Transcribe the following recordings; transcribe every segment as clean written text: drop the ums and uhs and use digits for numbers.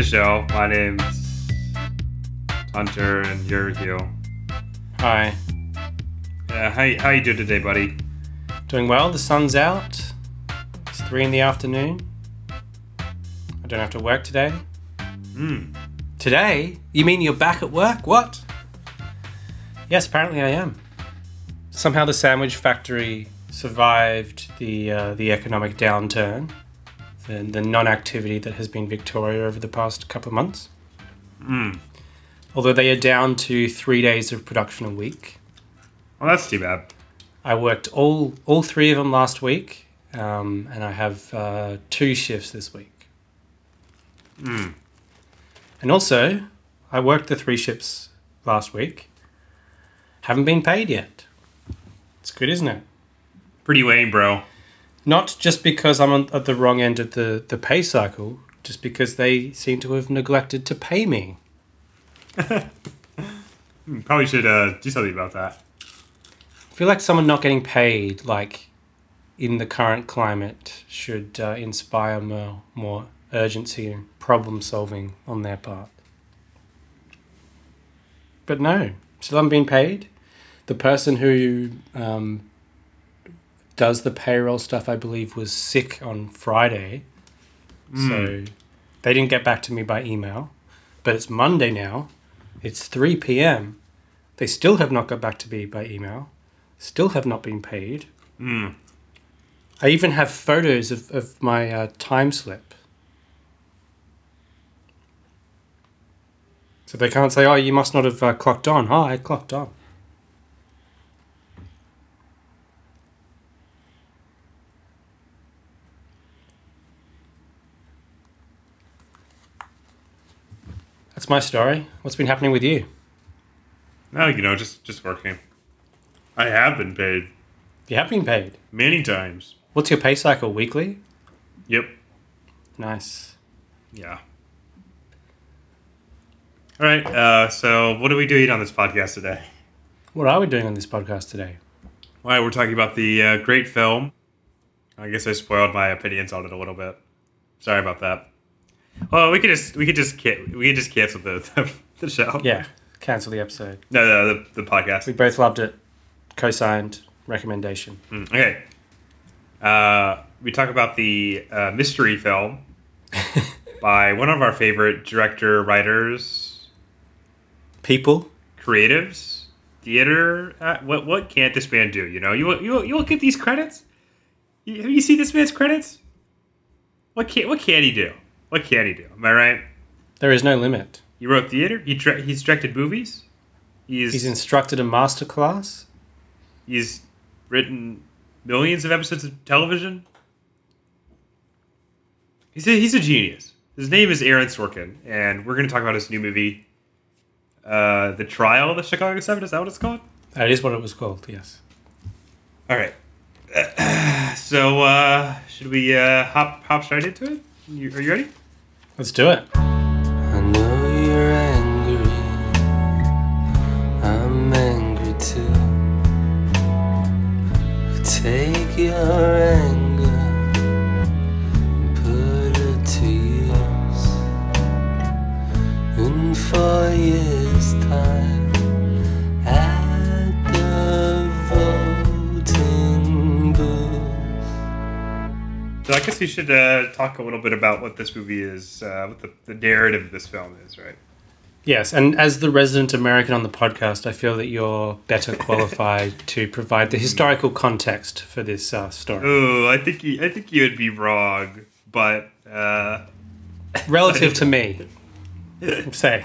the show. My name's Hunter, and you're Hugh. Hi. How you doing today, buddy? Doing well. The sun's out. It's 3 p.m. I don't have to work today. Today? You mean you're back at work? What? Yes, apparently I am. Somehow the sandwich factory survived the economic downturn, the non-activity that has been Victoria over the past couple of months. Although they are down to 3 days of production a week. Well, that's too bad. I worked all three of them last week, and I have 2 shifts this week. And also, I worked the 3 shifts last week. Haven't been paid yet. It's good, isn't it? Pretty lame, bro. Not just because I'm at the wrong end of the pay cycle, just because they seem to have neglected to pay me. Probably should do something about that. I feel like someone not getting paid, like, in the current climate, should inspire more urgency and problem-solving on their part. But no, still haven't been paid. The person who does the payroll stuff, I believe, was sick on Friday. So they didn't get back to me by email. But it's Monday now. It's 3 p.m. They still have not got back to me by email. Still have not been paid. I even have photos of my time slip. So they can't say, oh, you must not have clocked on. Oh, I clocked on. That's my story. What's been happening with you? No, you know, just working. I have been paid. You have been paid? Many times. What's your pay cycle, weekly? Yep. Nice. Yeah. All right, so what are we doing on this podcast today? What are we doing on this podcast today? Well, we're talking about the great film. I guess I spoiled my opinions on it a little bit. Sorry about that. Well, we could just cancel the show. Yeah, cancel the episode. No, the podcast. We both loved it. Co-signed recommendation. Okay. We talk about the mystery film by one of our favorite director, writers, people, creatives, theater. What can't this man do? You know, you look at these credits. Have you seen this man's credits? What can he do? What can he do? Am I right? There is no limit. He wrote theater. He's directed movies. He's instructed a master class. He's written millions of episodes of television. He's a genius. His name is Aaron Sorkin, and we're going to talk about his new movie. The Trial of the Chicago Seven, is that what it's called? That is what it was called, yes. All right. So, should we hop straight into it? Are you ready? Let's do it. I know you're angry. I'm angry too. Take your anger and put it to use. And for you. Time at the voting booth. So I guess we should talk a little bit about what this movie is, what the narrative of this film is, right? Yes, and as the resident American on the podcast, I feel that you're better qualified to provide the historical context for this story. Oh, I think you would be wrong, but relative to me, I'm saying.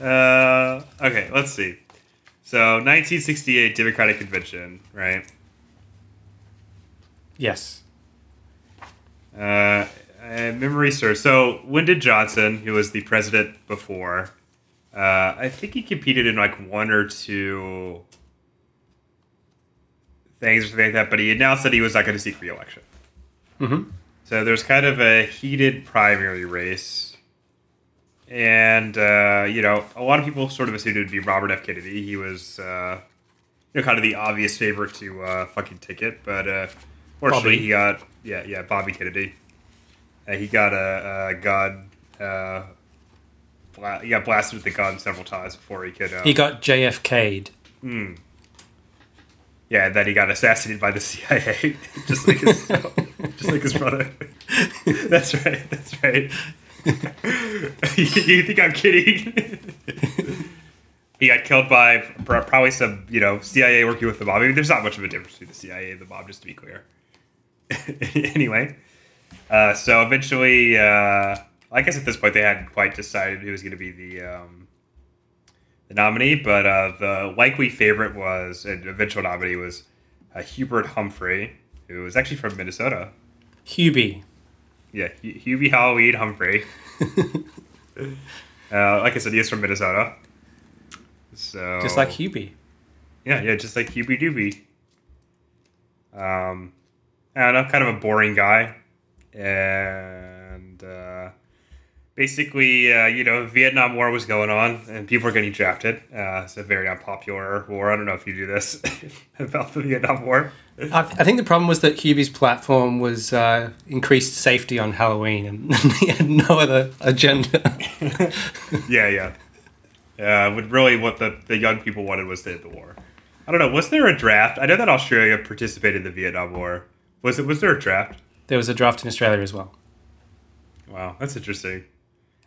Okay, let's see. So, 1968 Democratic Convention, right? Yes. Memory serves. So, Lyndon Johnson, who was the president before, I think he competed in like one or two things or something like that, but he announced that he was not going to seek re-election. Mm-hmm. So, there's kind of a heated primary race. And, you know, a lot of people sort of assumed it would be Robert F. Kennedy. He was, you know, kind of the obvious favorite to fucking take it. But fortunately, Bobby. He got, Bobby Kennedy. He got a gun He got blasted with the gun several times before he could... he got JFK'd. Mm. Yeah, and then he got assassinated by the CIA, just like his, just like his brother. That's right, that's right. You think I'm kidding? He got killed by probably some, you know, CIA working with the mob. I mean, there's not much of a difference between the CIA and the mob, just to be clear. Anyway, so eventually, I guess at this point they hadn't quite decided who was going to be the nominee, but the likely favorite was, and eventual nominee was Hubert Humphrey, who was actually from Minnesota. Hubie. Yeah, Hubie Halloween Humphrey. Like I said, he is from Minnesota. So just like Hubie. Yeah, just like Hubie Doobie. I don't know, kind of a boring guy. And basically, Vietnam War was going on and people were getting drafted. It's a very unpopular war. I don't know if you do this about the Vietnam War. I think the problem was that Hubie's platform was increased safety on Halloween, and he had no other agenda. Really what the young people wanted was to hit the war. I don't know, was there a draft? I know that Australia participated in the Vietnam War. Was there a draft? There was a draft in Australia as well. Wow, that's interesting.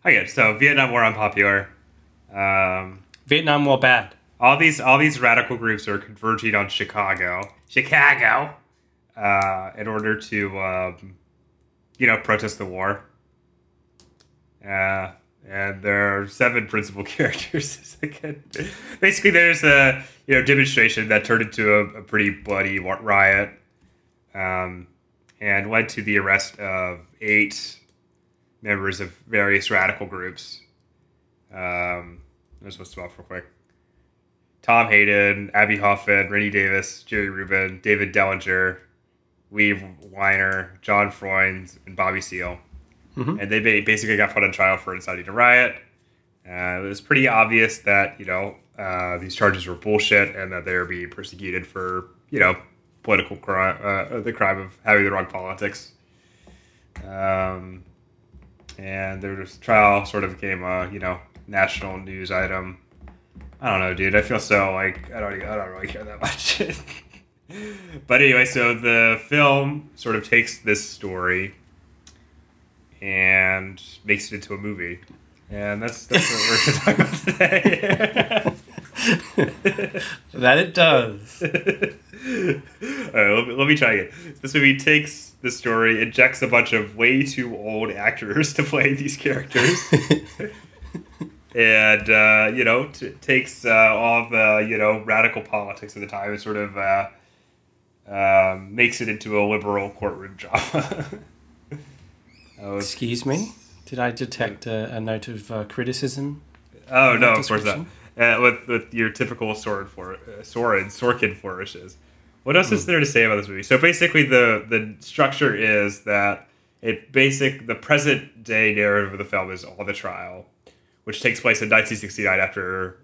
Okay, so Vietnam War unpopular. Vietnam War bad. All these radical groups are converging on Chicago, in order to protest the war. And there are seven principal characters. Basically, there's a demonstration that turned into a pretty bloody riot, and led to the arrest of 8 members of various radical groups. Let's list them off real quick. Tom Hayden, Abbie Hoffman, Rennie Davis, Jerry Rubin, David Dellinger, Lee Weiner, John Freund, and Bobby Seale. Mm-hmm. And they basically got put on trial for inciting a riot. It was pretty obvious that, these charges were bullshit and that they were being persecuted for, political crime, the crime of having the wrong politics. And their trial sort of became a, national news item. I don't know, dude. I feel so I don't really care that much. But anyway, so the film sort of takes this story and makes it into a movie, and that's what we're going to talk about today. That it does. All right, let me try again. This movie takes the story, injects a bunch of way too old actors to play these characters. And, takes all the, radical politics of the time and sort of makes it into a liberal courtroom drama. Excuse me? Did I detect a note of criticism? Oh, no, of course not. With your typical Sorkin flourishes. What else is there to say about this movie? So basically the structure is that the present-day narrative of the film is all the trial, which takes place in 1969 after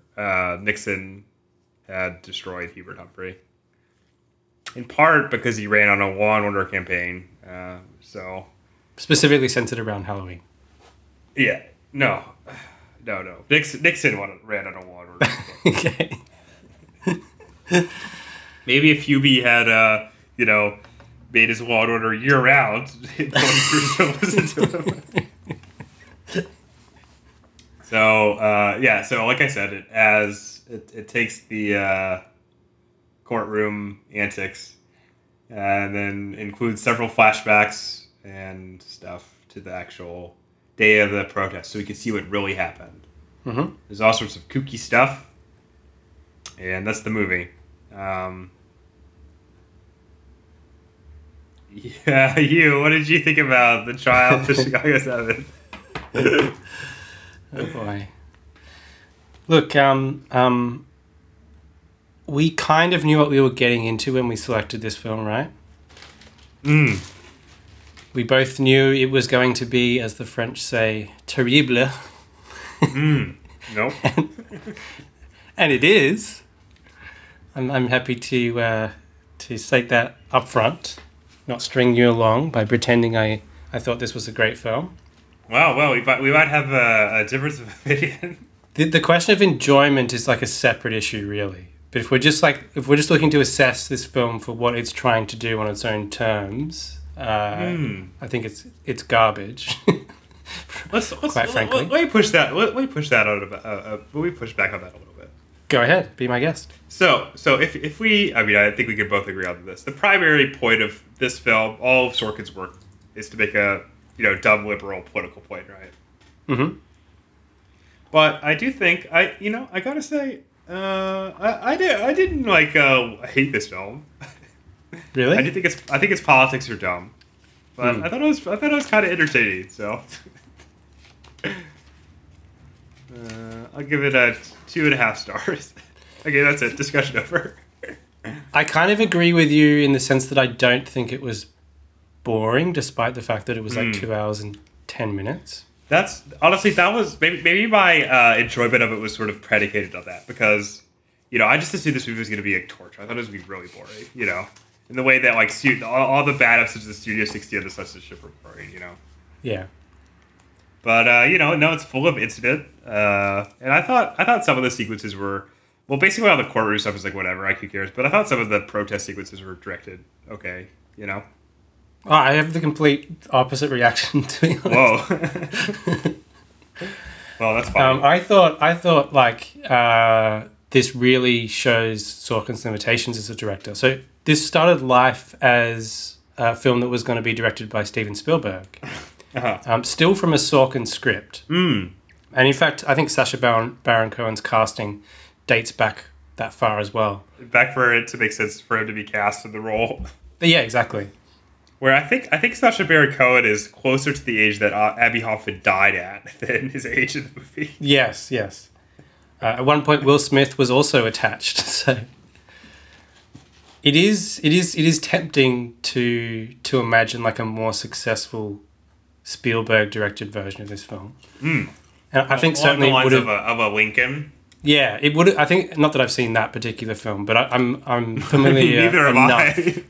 Nixon had destroyed Hubert Humphrey. In part because he ran on a law and order campaign, specifically centered around Halloween. Yeah. No. Nixon ran on a law and order campaign. Okay. Maybe if Hubie had, made his law and order year-round, it wouldn't listen to him. So, so like I said, it takes the courtroom antics and then includes several flashbacks and stuff to the actual day of the protest so we can see what really happened. Mm-hmm. There's all sorts of kooky stuff, and that's the movie. What did you think about The Trial of the Chicago Seven? Oh boy. Look, we kind of knew what we were getting into when we selected this film, right? Mm. We both knew it was going to be, as the French say, terrible. Mm. Nope. and it is. I'm happy to state that up front, not string you along by pretending I thought this was a great film. Well, we might have a difference of opinion. The question of enjoyment is like a separate issue, really. But if we're just looking to assess this film for what it's trying to do on its own terms, I think it's garbage. Quite frankly, we push back on that a little bit. Go ahead, be my guest. So if we, I mean, I think we could both agree on this. The primary point of this film, all of Sorkin's work, is to make a dumb liberal political point, right? Mm-hmm. But I do think I gotta say I didn't hate this film. Really? I think its politics are dumb, but I thought it was kind of entertaining. So I'll give it a 2.5 stars. Okay, that's it. Discussion over. I kind of agree with you in the sense that I don't think it was boring, despite the fact that it was like 2 hours and 10 minutes. That's honestly, that was maybe my enjoyment of it was sort of predicated on that, because I just assumed this movie was going to be like torture. I thought it was going to be really boring, in the way that like all the bad episodes of the Studio 60 on the Sunset Strip were boring, Yeah. But no, it's full of incident, and I thought some of the sequences were, well, basically all the courtroom stuff is like whatever, like who cares. But I thought some of the protest sequences were directed okay, Oh, I have the complete opposite reaction, to be honest. Whoa. Well, that's fine. I thought like this really shows Sorkin's limitations as a director. So this started life as a film that was going to be directed by Steven Spielberg, still from a Sorkin script. Mm. And in fact, I think Sacha Baron Cohen's casting dates back that far as well. Back for it to make sense for him to be cast in the role. But yeah, exactly. Where I think Sacha Baron Cohen is closer to the age that Abbie Hoffman died at than his age in the movie. Yes. At one point, Will Smith was also attached. So it is tempting to imagine like a more successful Spielberg directed version of this film. Mm. And I think certainly along the lines of a Lincoln. Yeah, it would. I think not that I've seen that particular film, but I'm familiar. Neither am I.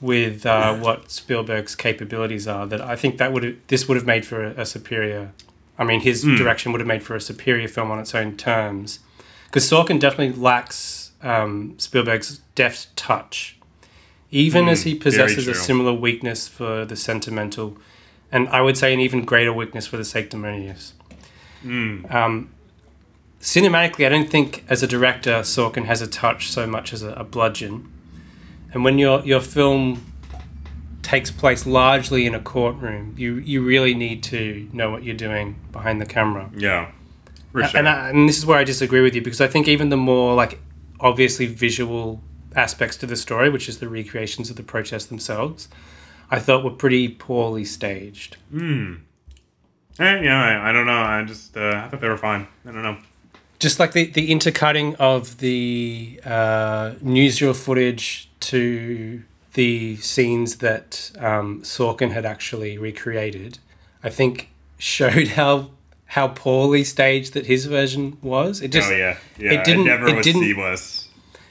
With what Spielberg's capabilities are, that I think this would have made for a superior... I mean, his direction would have made for a superior film on its own terms. Because Sorkin definitely lacks Spielberg's deft touch, even as he possesses a similar weakness for the sentimental, and I would say an even greater weakness for the sanctimonious. Mm. Cinematically, I don't think, as a director, Sorkin has a touch so much as a bludgeon. And when your film takes place largely in a courtroom, you really need to know what you're doing behind the camera. Yeah, for sure. And this is where I disagree with you, because I think even the more like obviously visual aspects to the story, which is the recreations of the protests themselves, I thought were pretty poorly staged. Hmm. Yeah, I don't know. I just I thought they were fine. I don't know. Just like the intercutting of the newsreel footage to the scenes that Sorkin had actually recreated, I think showed how poorly staged that his version was. It just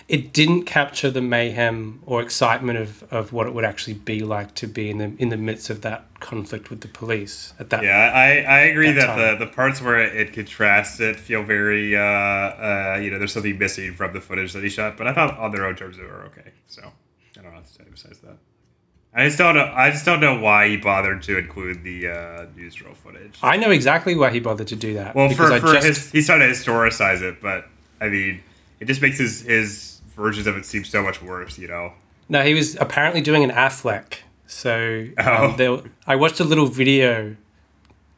It didn't capture the mayhem or excitement of what it would actually be like to be in the midst of that conflict with the police at that. Yeah, I agree that the parts where it contrasts it feel very there's something missing from the footage that he shot. But I thought on their own terms they were okay. So I don't know what to say besides that. I just don't know why he bothered to include the newsreel footage. I know exactly why he bothered to do that. Well, he's trying to historicize it, but I mean, it just makes his versions of it seem so much worse, No, he was apparently doing an Affleck. So I watched a little video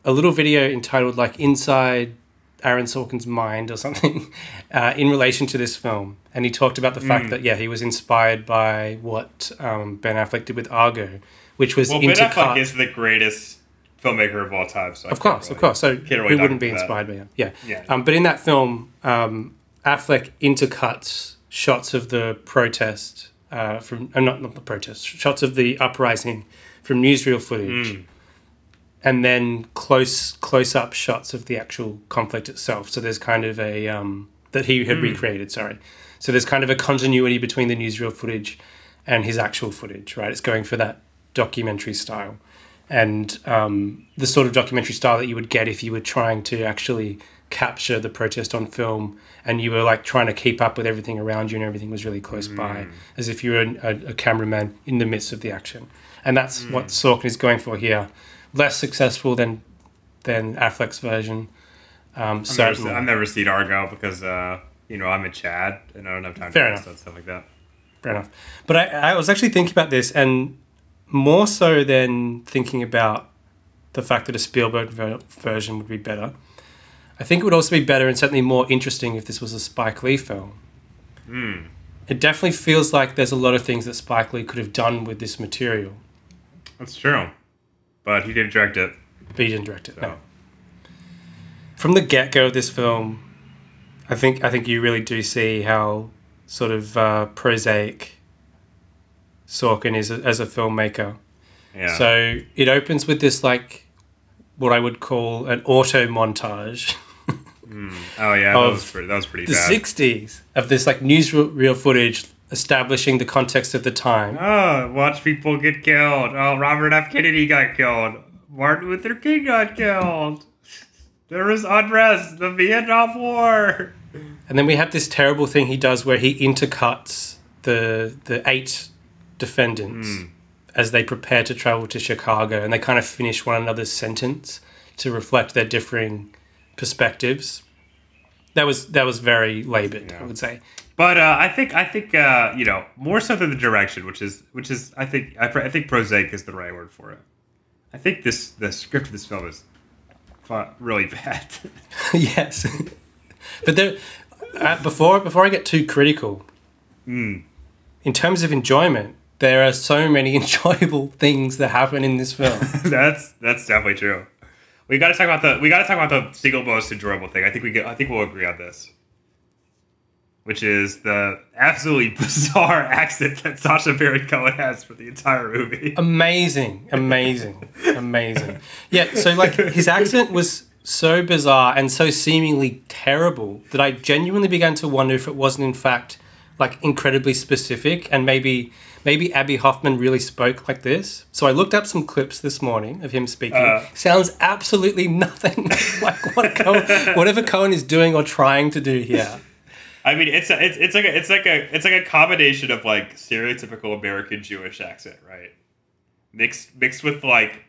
entitled like Inside Aaron Sorkin's Mind or something in relation to this film. And he talked about the fact that, he was inspired by what Ben Affleck did with Argo, which was intercut. Ben Affleck is the greatest filmmaker of all time. So of course. So who wouldn't be inspired by him? Yeah. But in that film, Affleck intercuts shots of the protest shots of the uprising from newsreel footage, and then close-up shots of the actual conflict itself. So there's kind of a that he had recreated. Sorry, so there's kind of a continuity between the newsreel footage and his actual footage. Right, it's going for that documentary style, and the sort of documentary style that you would get if you were trying to actually capture the protest on film and you were like trying to keep up with everything around you and everything was really close by, as if you were a cameraman in the midst of the action. And that's what Sorkin is going for here. Less successful than Affleck's version. I've never seen Argo because, I'm in Chad and I don't have time to understand stuff like that. Fair enough. But I was actually thinking about this, and more so than thinking about the fact that a Spielberg version would be better, I think it would also be better and certainly more interesting if this was a Spike Lee film. It definitely feels like there's a lot of things that Spike Lee could have done with this material. That's true. But he didn't direct it. No. From the get-go of this film, I think you really do see how sort of prosaic Sorkin is as a filmmaker. Yeah. So it opens with this, like, what I would call an auto montage. Oh yeah, that was pretty bad. The '60s, of this like newsreel footage establishing the context of the time. Oh, watch people get killed. Oh, Robert F. Kennedy got killed. Martin Luther King got killed. There was unrest, the Vietnam War. And then we have this terrible thing he does where he intercuts the eight defendants as they prepare to travel to Chicago, and they kind of finish one another's sentence to reflect their differing perspectives. That was very labored, yeah. I would say. But I think more so than the direction, which is I think prosaic is the right word for it. I think the script of this film is really bad. Yes, but there. Before I get too critical, in terms of enjoyment, there are so many enjoyable things that happen in this film. That's definitely true. We got to talk about the single most enjoyable thing. I think we'll agree on this, which is the absolutely bizarre accent that Sacha Baron Cohen has for the entire movie. Amazing. Yeah. So like his accent was so bizarre and so seemingly terrible that I genuinely began to wonder if it wasn't in fact like incredibly specific, and maybe Abbie Hoffman really spoke like this. So I looked up some clips this morning of him speaking. Sounds absolutely nothing like whatever Cohen is doing or trying to do here. I mean, it's like a combination of like stereotypical American Jewish accent, right? Mixed with like,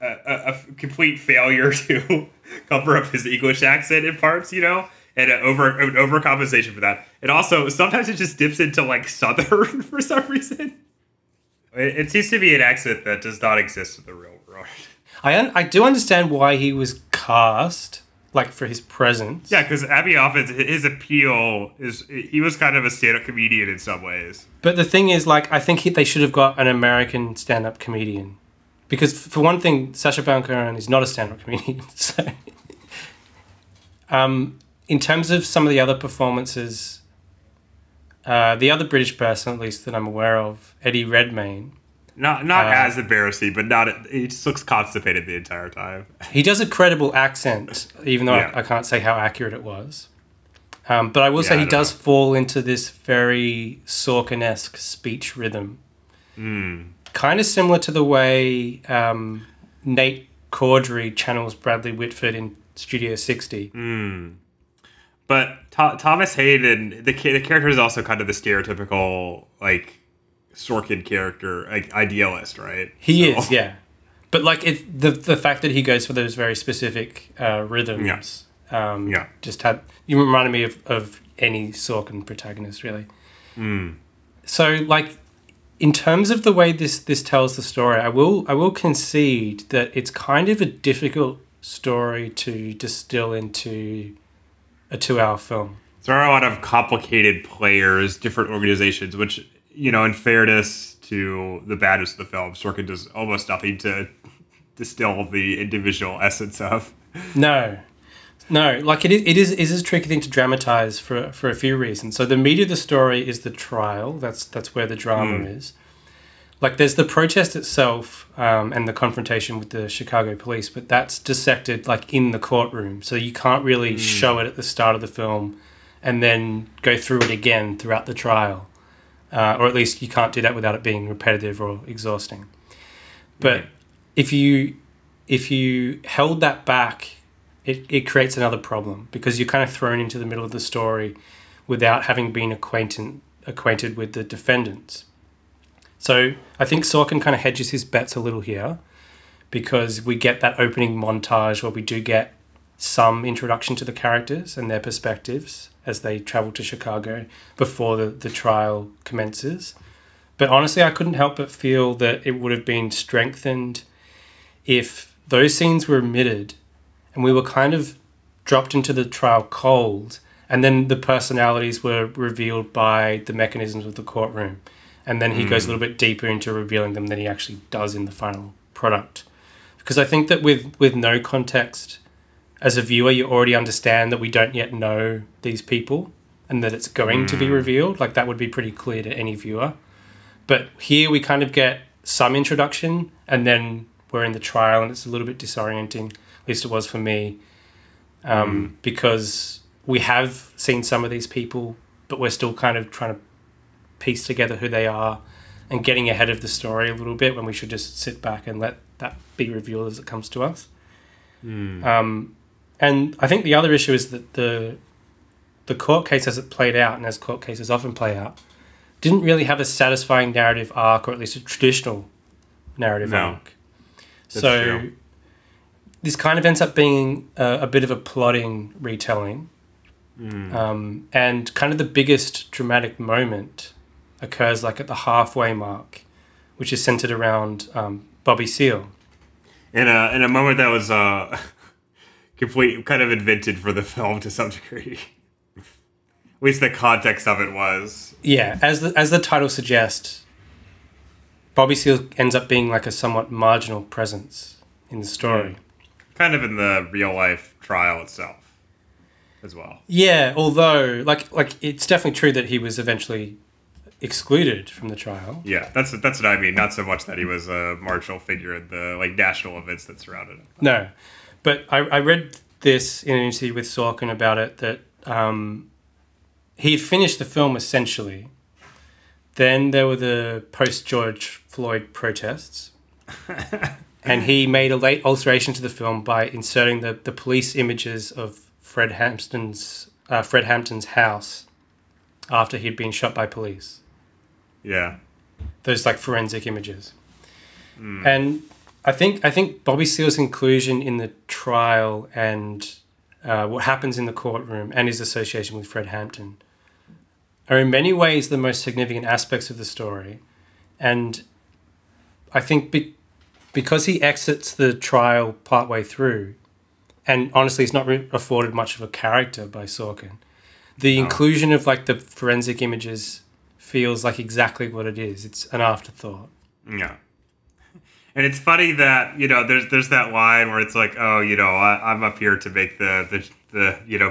a complete failure to cover up his English accent in parts, and an overcompensation for that. And also, sometimes it just dips into like Southern for some reason. It seems to be an accent that does not exist in the real world. I do understand why he was cast, like for his presence. Yeah, because Abbie Hoffman, his appeal is he was kind of a stand-up comedian in some ways. But the thing is, like, I think they should have got an American stand-up comedian. Because for one thing, Sacha Baron Cohen is not a stand-up comedian. So, in terms of some of the other performances, the other British person, at least that I'm aware of, Eddie Redmayne, not as embarrassing, but he just looks constipated the entire time. He does a credible accent, even though I can't say how accurate it was. But I will say he does fall into this very Sorkin-esque speech rhythm. Kind of similar to the way Nate Cordry channels Bradley Whitford in Studio 60. But Thomas Hayden, the character is also kind of the stereotypical, like, Sorkin character, like, idealist, right? He is, yeah. But, like, the fact that he goes for those very specific rhythms you reminded me of any Sorkin protagonist, really. So, like, in terms of the way this tells the story, I will concede that it's kind of a difficult story to distill into a 2-hour film. There are a lot of complicated players, different organizations, which, in fairness to the badness of the film, Sorkin does almost nothing to distill the individual essence of. No, like it is a tricky thing to dramatize for a few reasons. So the meat of the story is the trial. That's where the drama is. Like there's the protest itself and the confrontation with the Chicago police, but that's dissected like in the courtroom. So you can't really show it at the start of the film and then go through it again throughout the trial. Or at least you can't do that without it being repetitive or exhausting. But if you held that back, it creates another problem, because you're kind of thrown into the middle of the story without having been acquainted with the defendants. So I think Sorkin kind of hedges his bets a little here, because we get that opening montage where we do get some introduction to the characters and their perspectives as they travel to Chicago before the trial commences. But honestly, I couldn't help but feel that it would have been strengthened if those scenes were omitted and we were kind of dropped into the trial cold, and then the personalities were revealed by the mechanisms of the courtroom. And then he goes a little bit deeper into revealing them than he actually does in the final product. Because I think that with no context, as a viewer, you already understand that we don't yet know these people and that it's going to be revealed. Like, that would be pretty clear to any viewer. But here we kind of get some introduction, and then we're in the trial, and it's a little bit disorienting. At least it was for me, because we have seen some of these people, but we're still kind of trying to piece together who they are and getting ahead of the story a little bit when we should just sit back and let that be revealed as it comes to us. And I think the other issue is that the court case, as it played out, and as court cases often play out, didn't really have a satisfying narrative arc, or at least a traditional narrative arc. So true. This kind of ends up being a bit of a plotting retelling. And kind of the biggest dramatic moment occurs like at the halfway mark, which is centered around Bobby Seale. In a moment that was kind of invented for the film to some degree. At least the context of it was. Yeah, as the title suggests, Bobby Seale ends up being like a somewhat marginal presence in the story. Kind of in the real life trial itself as well. Yeah, although like it's definitely true that he was eventually excluded from the trial. Yeah, that's what I mean. Not so much that he was a marginal figure at the national events that surrounded him. No, but I read this in an interview with Sorkin about it, that he had finished the film essentially. Then there were the post-George Floyd protests, and he made a late alteration to the film by inserting the police images of Fred Hampton's house after he'd been shot by police. Yeah, those forensic images. And I think Bobby Seale's inclusion in the trial and what happens in the courtroom and his association with Fred Hampton are in many ways the most significant aspects of the story. And I think because he exits the trial partway through, and honestly he's not afforded much of a character by Sorkin, the inclusion of the forensic images feels like exactly what it is. It's an afterthought. Yeah. And it's funny that, there's that line where it's like, oh, I'm up here to make the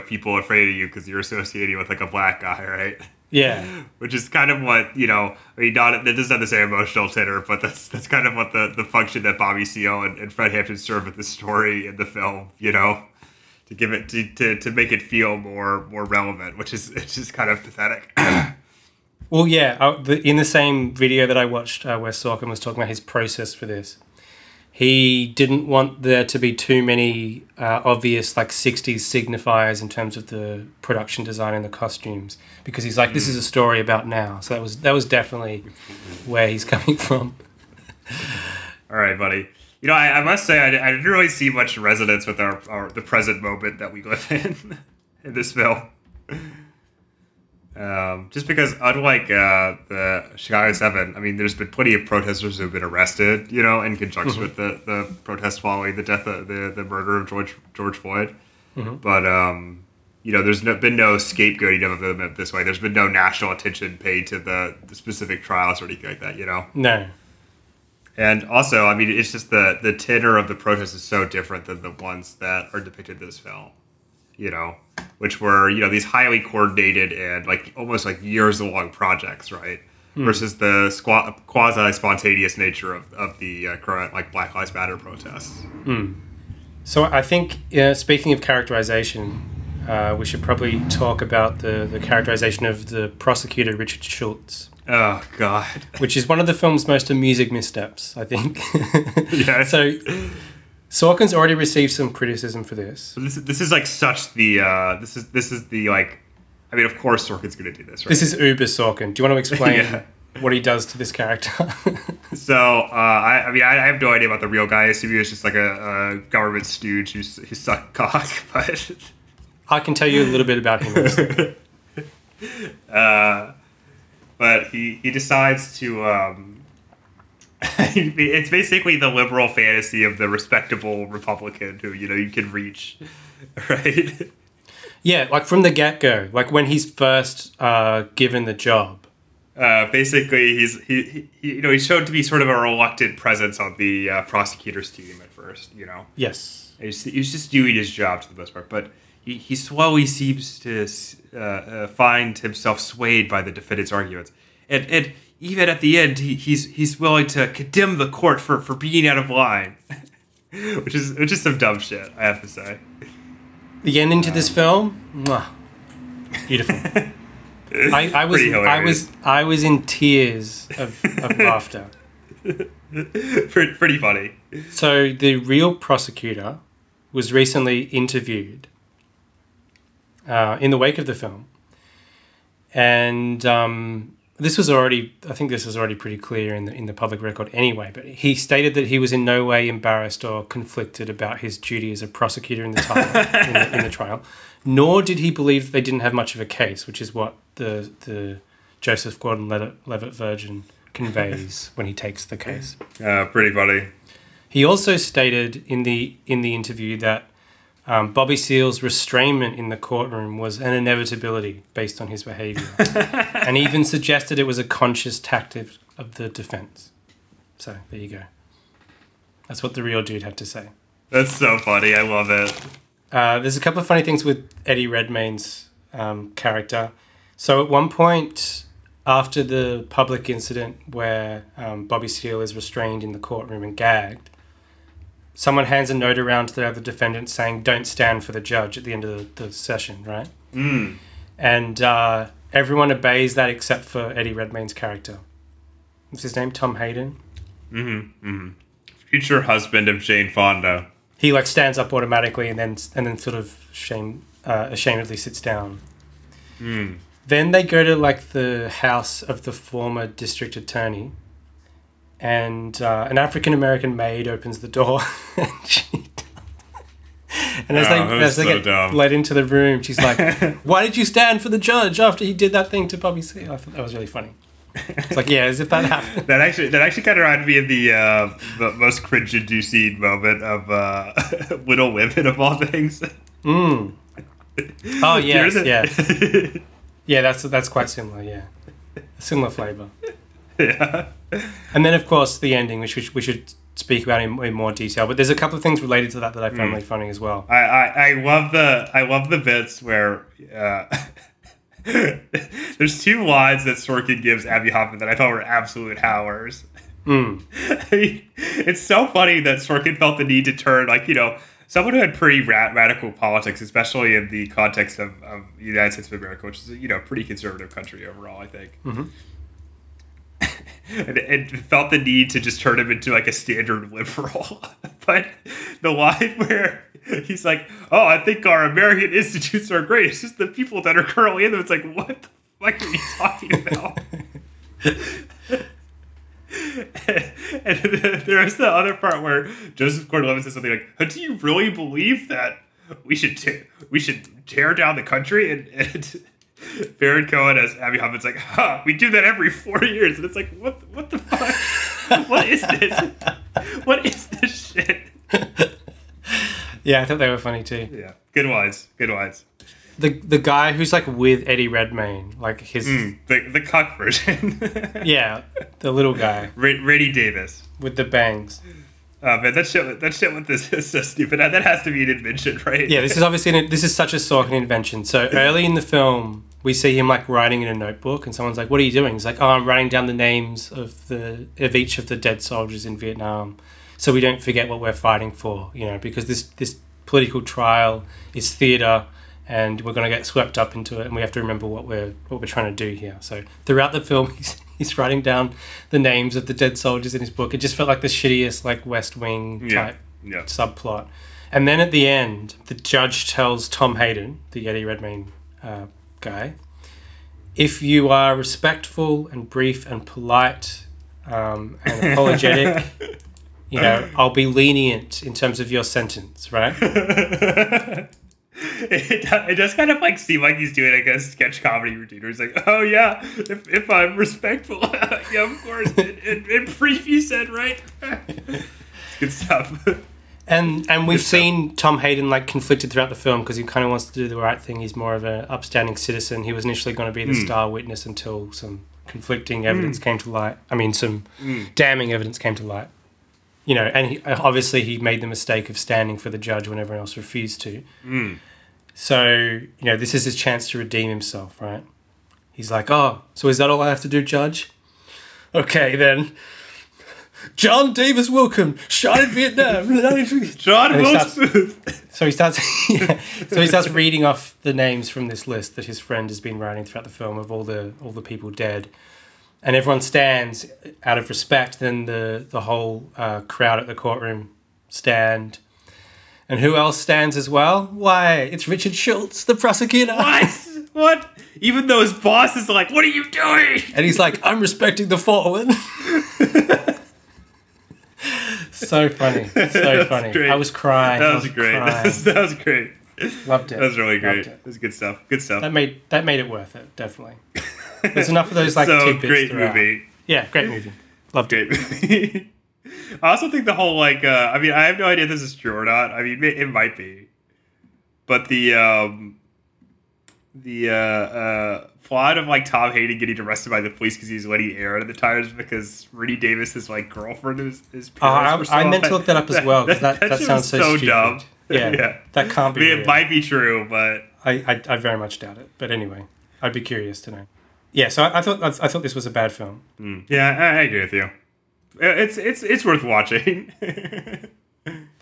people afraid of you because you're associating with a black guy, right? Yeah. Which is kind of what, it doesn't have the same emotional tenor, but that's kind of what the function that Bobby Seale and Fred Hampton serve with the story in the film, to give it, to make it feel more relevant, which is, it's just kind of pathetic. Well, yeah, in the same video that I watched where Sorkin was talking about his process for this, he didn't want there to be too many obvious 60s signifiers in terms of the production design and the costumes, because he's like, this is a story about now. So that was definitely where he's coming from. All right, buddy. I must say I didn't really see much resonance with the present moment that we live in this film. Just because, unlike the Chicago Seven, I mean, there's been plenty of protesters who've been arrested, in conjunction with the protests following the death of the murder of George Floyd. But there's been no scapegoating of them this way. There's been no national attention paid to the specific trials or anything like that. No. And also, I mean, it's just the tenor of the protests is so different than the ones that are depicted in this film. Which were, these highly coordinated and almost years-long projects, right? Versus the quasi-spontaneous nature of the current Black Lives Matter protests. So I think, speaking of characterization, we should probably talk about the characterization of the prosecutor, Richard Schultz. Oh, God. Which is one of the film's most amusing missteps, I think. Yeah. So Sorkin's already received some criticism for this. So this is like such the, this is the, I mean, of course Sorkin's going to do this, right? This is uber Sorkin. Do you want to explain what he does to this character? So I have no idea about the real guy. I assume he was just like a government stooge who sucked cock, but... I can tell you a little bit about him. But he decides to... it's basically the liberal fantasy of the respectable Republican who, you know, you can reach, right? Yeah, like from the get-go, like when he's first given the job. Basically, he's shown to be sort of a reluctant presence on the prosecutor's team at first, you know? Yes. He's just doing his job to the most part, but... He slowly seems to find himself swayed by the defendant's arguments. And even at the end, he's willing to condemn the court for being out of line, which is some dumb shit, I have to say. The ending to this film? Mwah. Beautiful. I was in tears of laughter. Pretty funny. So the real prosecutor was recently interviewed in the wake of the film. And this was already pretty clear in the public record anyway, but he stated that he was in no way embarrassed or conflicted about his duty as a prosecutor in the trial, nor did he believe that they didn't have much of a case, which is what the Joseph Gordon-Levitt version conveys when he takes the case. Pretty funny. He also stated in the interview that Bobby Seale's restraint in the courtroom was an inevitability based on his behaviour, and even suggested it was a conscious tactic of the defence. So there you go. That's what the real dude had to say. That's so funny. I love it. There's a couple of funny things with Eddie Redmayne's character. So at one point, after the public incident where Bobby Seale is restrained in the courtroom and gagged, someone hands a note around to the other defendant saying, "Don't stand for the judge," at the end of the session, right? Mm. And everyone obeys that except for Eddie Redmayne's character. What's his name? Tom Hayden? Mm-hmm. Mm-hmm. Future husband of Jane Fonda. He, like, stands up automatically and then sort of ashamedly sits down. Mm. Then they go to, like, the house of the former district attorney. And an African-American maid opens the door. and as they get led into the room, she's like, "Why did you stand for the judge after he did that thing to Bobby Seale?" I thought that was really funny. It's like, yeah, as if that happened. That actually kind of reminded me of the most cringe-inducing moment of Little Women, of all things. Mm. Oh, yes, yeah. Yeah, that's quite similar, yeah. Similar flavour. Yeah. And then, of course, the ending, which we should speak about in more detail. But there's a couple of things related to that that I found really funny as well. I love the bits where there's two lines that Sorkin gives Abbie Hoffman that I thought were absolute howlers. Mm. I mean, it's so funny that Sorkin felt the need to turn, like, you know, someone who had pretty radical politics, especially in the context of the United States of America, which is, you know, a pretty conservative country overall, I think. Mm-hmm. And felt the need to just turn him into, like, a standard liberal. But the line where he's like, "Oh, I think our American institutes are great. It's just the people that are currently in them." It's like, what the fuck are you talking about? and there is the other part where Joseph Gordon-Levitt says something like, "Oh, do you really believe that we should tear down the country?" And Baron Cohen as Abbie Hoffman's like, "Huh, we do that every 4 years." And it's like, what the fuck? What is this? What is this shit? Yeah, I thought they were funny too. Yeah. Good lines. The guy who's, like, with Eddie Redmayne, like his... the cock version. Yeah, the little guy. Rennie Davis. With the bangs. Oh, man, that shit with this is so stupid. That has to be an invention, right? Yeah, this is such a Sorkin invention. So early in the film, we see him, like, writing in a notebook, and someone's like, "What are you doing?" He's like, "Oh, I'm writing down the names of each of the dead soldiers in Vietnam, so we don't forget what we're fighting for, you know, because this political trial is theatre, and we're going to get swept up into it, and we have to remember what we're trying to do here." So throughout the film, he's he's writing down the names of the dead soldiers in his book. It just felt like the shittiest, like, West Wing type subplot. And then at the end, the judge tells Tom Hayden, the Eddie Redmayne guy, if you are respectful and brief and polite and apologetic, you know, I'll be lenient in terms of your sentence, right? It does kind of like seem like he's doing like a sketch comedy routine where he's like, oh yeah, if I'm respectful, yeah, of course, in brief you said, right? It's good stuff. And we've seen Tom Hayden like conflicted throughout the film because he kind of wants to do the right thing. He's more of an upstanding citizen. He was initially going to be the star witness until some conflicting evidence came to light. I mean, some damning evidence came to light. You know, and he obviously made the mistake of standing for the judge when everyone else refused to. So, you know, this is his chance to redeem himself, right? He's like, oh, so is that all I have to do, judge? Okay, then. John Davis Wilkham shot in Vietnam. John Wilson. So he starts reading off the names from this list that his friend has been writing throughout the film of all the people dead, and everyone stands out of respect. Then the whole crowd at the courtroom stand, and who else stands as well? Why, it's Richard Schultz, the prosecutor. What? Even though his boss is like, "What are you doing?" And he's like, "I'm respecting the fallen." So funny. Great. I was crying. That was great. That was great. Loved it. That was really great. It was good stuff. That made it worth it, definitely. There's enough of those like tidbits. Great movie. Yeah, great movie. Loved it. I also think the whole like I mean, I have no idea if this is true or not. I mean, it might be. But the plot of like Tom Hayden getting arrested by the police because he's letting air out of the tires because Rennie Davis, his like girlfriend, is. I meant to look that up as well because that sounds so stupid. Dumb. Yeah, that can't be. I mean, it might be true, but I very much doubt it. But anyway, I'd be curious to know. Yeah, so I thought this was a bad film. Yeah, I agree with you. It's worth watching.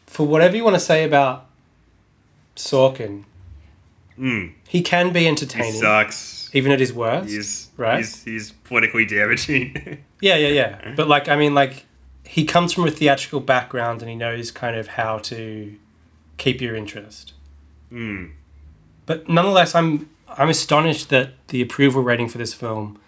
For whatever you want to say about Sorkin. He can be entertaining. He sucks. Even at his worst. He's politically damaging. Yeah. But like, I mean, like, he comes from a theatrical background and he knows kind of how to keep your interest. But nonetheless, I'm astonished that the approval rating for this film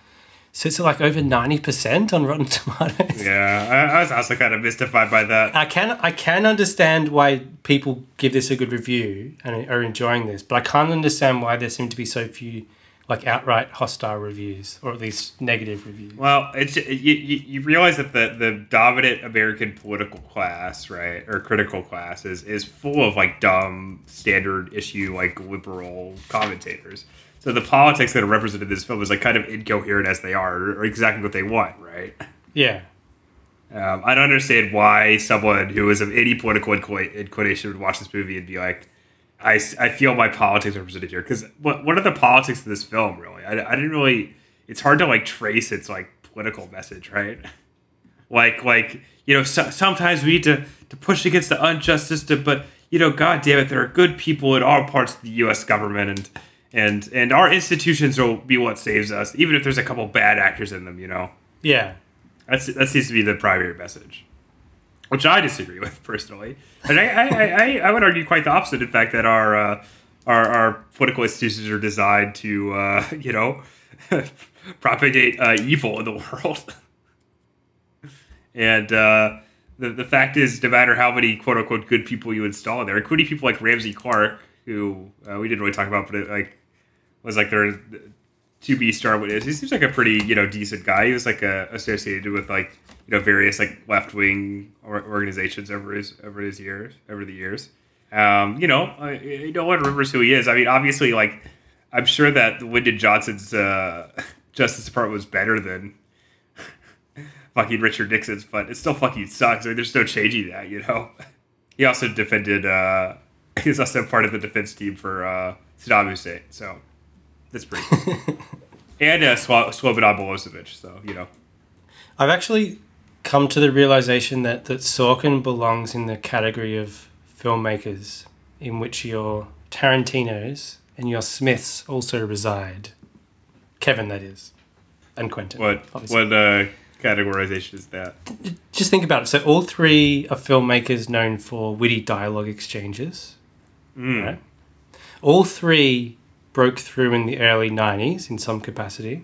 sits at like over 90% on Rotten Tomatoes. Yeah, I was also kind of mystified by that. I can understand why people give this a good review and are enjoying this, but I can't understand why there seem to be so few like outright hostile reviews, or at least negative reviews. Well, you realize that the dominant American political class, right, or critical class is full of like dumb standard issue like liberal commentators. So the politics that are represented in this film is like kind of incoherent as they are, or exactly what they want, right? Yeah. I don't understand why someone who is of any political inclination would watch this movie and be like, I feel my politics represented here. Because what are the politics of this film, really? I didn't really... It's hard to, like, trace its, like, political message, right? Like you know, sometimes we need to push against the unjust system, but, you know, God damn it, there are good people in all parts of the U.S. government, And our institutions will be what saves us, even if there's a couple bad actors in them, you know? Yeah. That seems to be the primary message, which I disagree with, personally. And I would argue quite the opposite, in fact, that our political institutions are designed to, you know, propagate evil in the world. And the fact is, no matter how many quote-unquote good people you install in there, including people like Ramsey Clark, who we didn't really talk about, but it, like, was like their to-be star witness. He seems like a pretty, you know, decent guy. He was like associated with like, you know, various like left-wing organizations over the years. You know, no one remembers who he is. I mean, obviously, like, I'm sure that Lyndon Johnson's Justice Department was better than fucking Richard Nixon's, but it still fucking sucks. I mean, there's no changing that, you know. He also defended. He was also part of the defense team for Saddam Hussein, so that's pretty cool. And Slobodan Milosevic, so, you know. I've actually come to the realization that Sorkin belongs in the category of filmmakers in which your Tarantinos and your Smiths also reside. Kevin, that is. and Quentin. What categorization is that? Just think about it. So all three are filmmakers known for witty dialogue exchanges. Mm. Right? All three broke through in the early 90s in some capacity.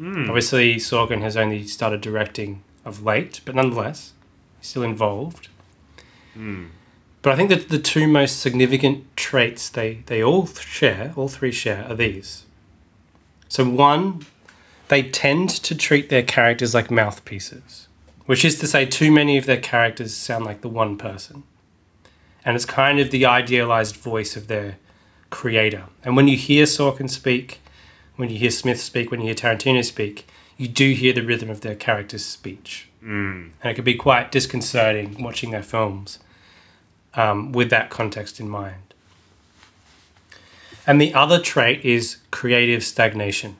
Mm. Obviously, Sorkin has only started directing of late, but nonetheless, he's still involved. Mm. But I think that the two most significant traits they all share, all three share, are these. So one, they tend to treat their characters like mouthpieces, which is to say too many of their characters sound like the one person. And it's kind of the idealized voice of their creator. And when you hear Sorkin speak, when you hear Smith speak, when you hear Tarantino speak, you do hear the rhythm of their character's speech. Mm. And it can be quite disconcerting watching their films with that context in mind. And the other trait is creative stagnation.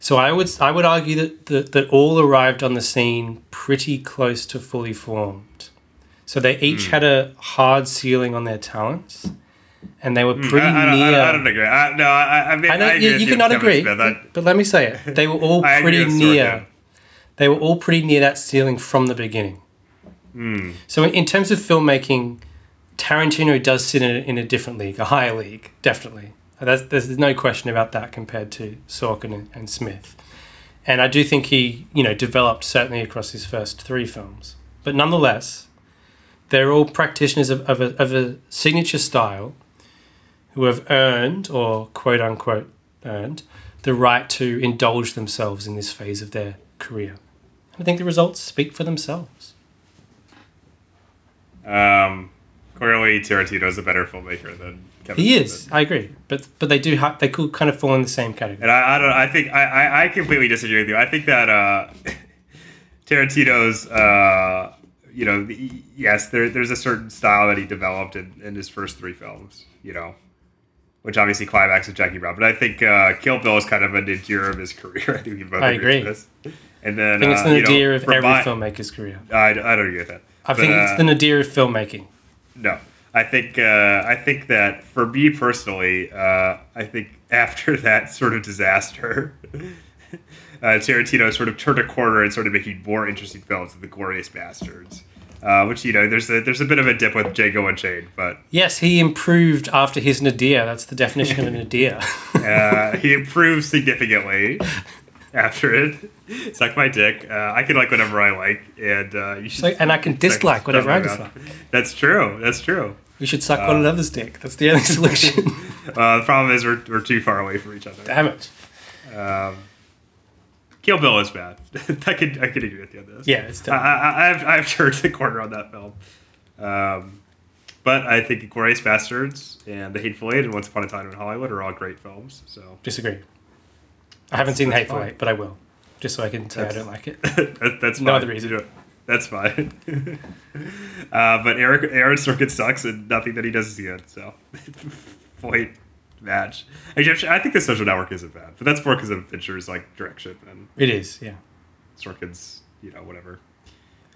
So I would argue that all arrived on the scene pretty close to fully formed. So they each had a hard ceiling on their talents, and they were pretty near... I don't agree. You cannot agree, but let me say it. They were all pretty near. They were all pretty near that ceiling from the beginning. Mm. So in terms of filmmaking, Tarantino does sit in a different league, a higher league, definitely. There's no question about that compared to Sorkin and Smith. And I do think he, developed certainly across his first three films. But nonetheless, they're all practitioners of a signature style who have earned, or quote-unquote earned, the right to indulge themselves in this phase of their career. I think the results speak for themselves. Clearly, Tarantino's a better filmmaker than... He is. I agree, but they could kind of fall in the same category. And I completely disagree with you. I think that Tarantino's, yes, there's a certain style that he developed in his first three films, which obviously climax with Jackie Brown. But I think Kill Bill is kind of an nadir of his career. I think we both agree with this. And then I think it's the nadir of every filmmaker's career. I don't agree with that. I think it's the nadir of filmmaking. No. I think that for me personally, I think after that sort of disaster, Tarantino sort of turned a corner and started making more interesting films than The Glorious Bastards, which there's a bit of a dip with Django Unchained, but yes, he improved after his nadir. That's the definition of a nadir. He improved significantly after it. Suck my dick. I can like whatever I like, and I can dislike whatever I dislike. That's true. We should suck one another's dick. That's the only solution. The problem is we're too far away from each other. Damn it. Kill Bill is bad. I could agree with you on this. Yeah, it's tough. I've turned the corner on that film. But I think Inglorious Bastards and The Hateful Eight and Once Upon a Time in Hollywood are all great films. So disagree. I haven't seen The Hateful Eight, but I will. Just so I can say I don't like it. That's no fine. Other reason. That's fine. But Aaron Sorkin sucks, and nothing that he does is good. So, point match. I think The Social Network isn't bad, but that's more because of Fincher's direction. And it is, yeah. Sorkin's, whatever.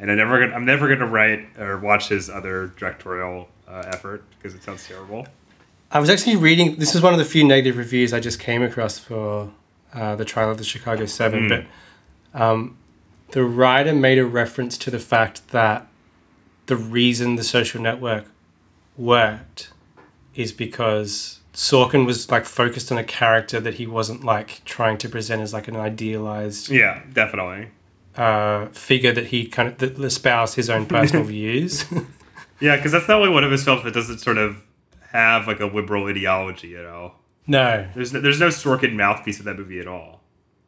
And I'm never gonna write or watch his other directorial effort because it sounds terrible. I was actually reading. This is one of the few negative reviews I just came across for The Trial of the Chicago Seven, but. The writer made a reference to the fact that the reason The Social Network worked is because Sorkin was focused on a character that he wasn't trying to present as an idealized figure that he kind of that espoused his own personal views. Yeah, because that's the only one of his films that doesn't sort of have a liberal ideology, No, there's no Sorkin mouthpiece in that movie at all,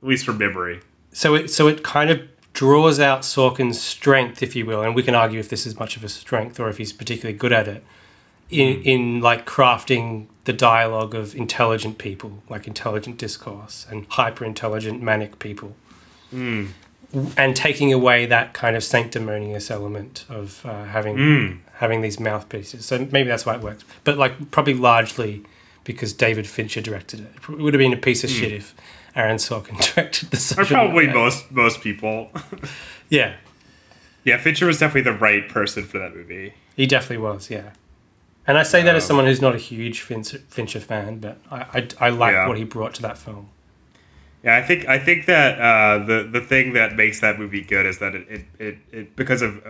at least from memory. So it kind of draws out Sorkin's strength, if you will, and we can argue if this is much of a strength or if he's particularly good at it, in crafting the dialogue of intelligent people, intelligent discourse and hyper-intelligent manic people, and taking away that kind of sanctimonious element of having these mouthpieces. So maybe that's why it works, but probably largely because David Fincher directed it. It would have been a piece of shit if Aaron Sorkin directed The Social Network. Or probably most people. Yeah. Yeah, Fincher was definitely the right person for that movie. He definitely was, yeah. And I say that as someone who's not a huge Fincher fan, but I like what he brought to that film. Yeah, I think that the thing that makes that movie good is that it because of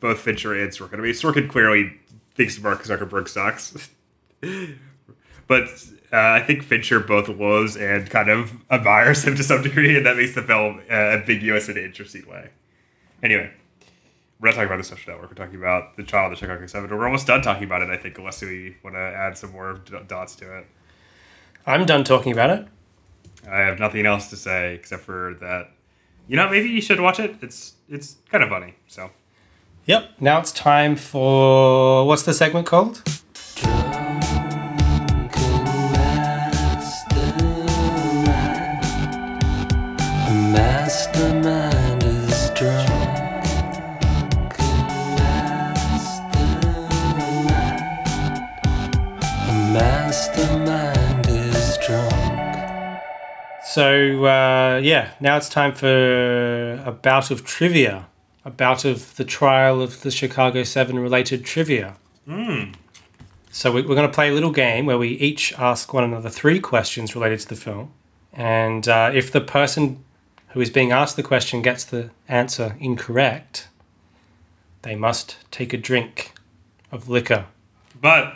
both Fincher and Sorkin. I mean, Sorkin clearly thinks Mark Zuckerberg sucks, but I think Fincher both loathes and kind of admires him to some degree, and that makes the film ambiguous in an interesting way. Anyway, we're not talking about The Social Network. We're talking about The Trial of the Chicago Seven. We're almost done talking about it, I think, unless we want to add some more dots to it. I'm done talking about it. I have nothing else to say except for that, maybe you should watch it. It's kind of funny, so. Yep. Now it's time for, what's the segment called? Mastermind is drunk. Mastermind is drunk. So, now it's time for a bout of trivia. A bout of the Trial of the Chicago Seven related trivia. So we're going to play a little game where we each ask one another 3 questions related to the film. And if the person who is being asked the question gets the answer incorrect, they must take a drink of liquor. But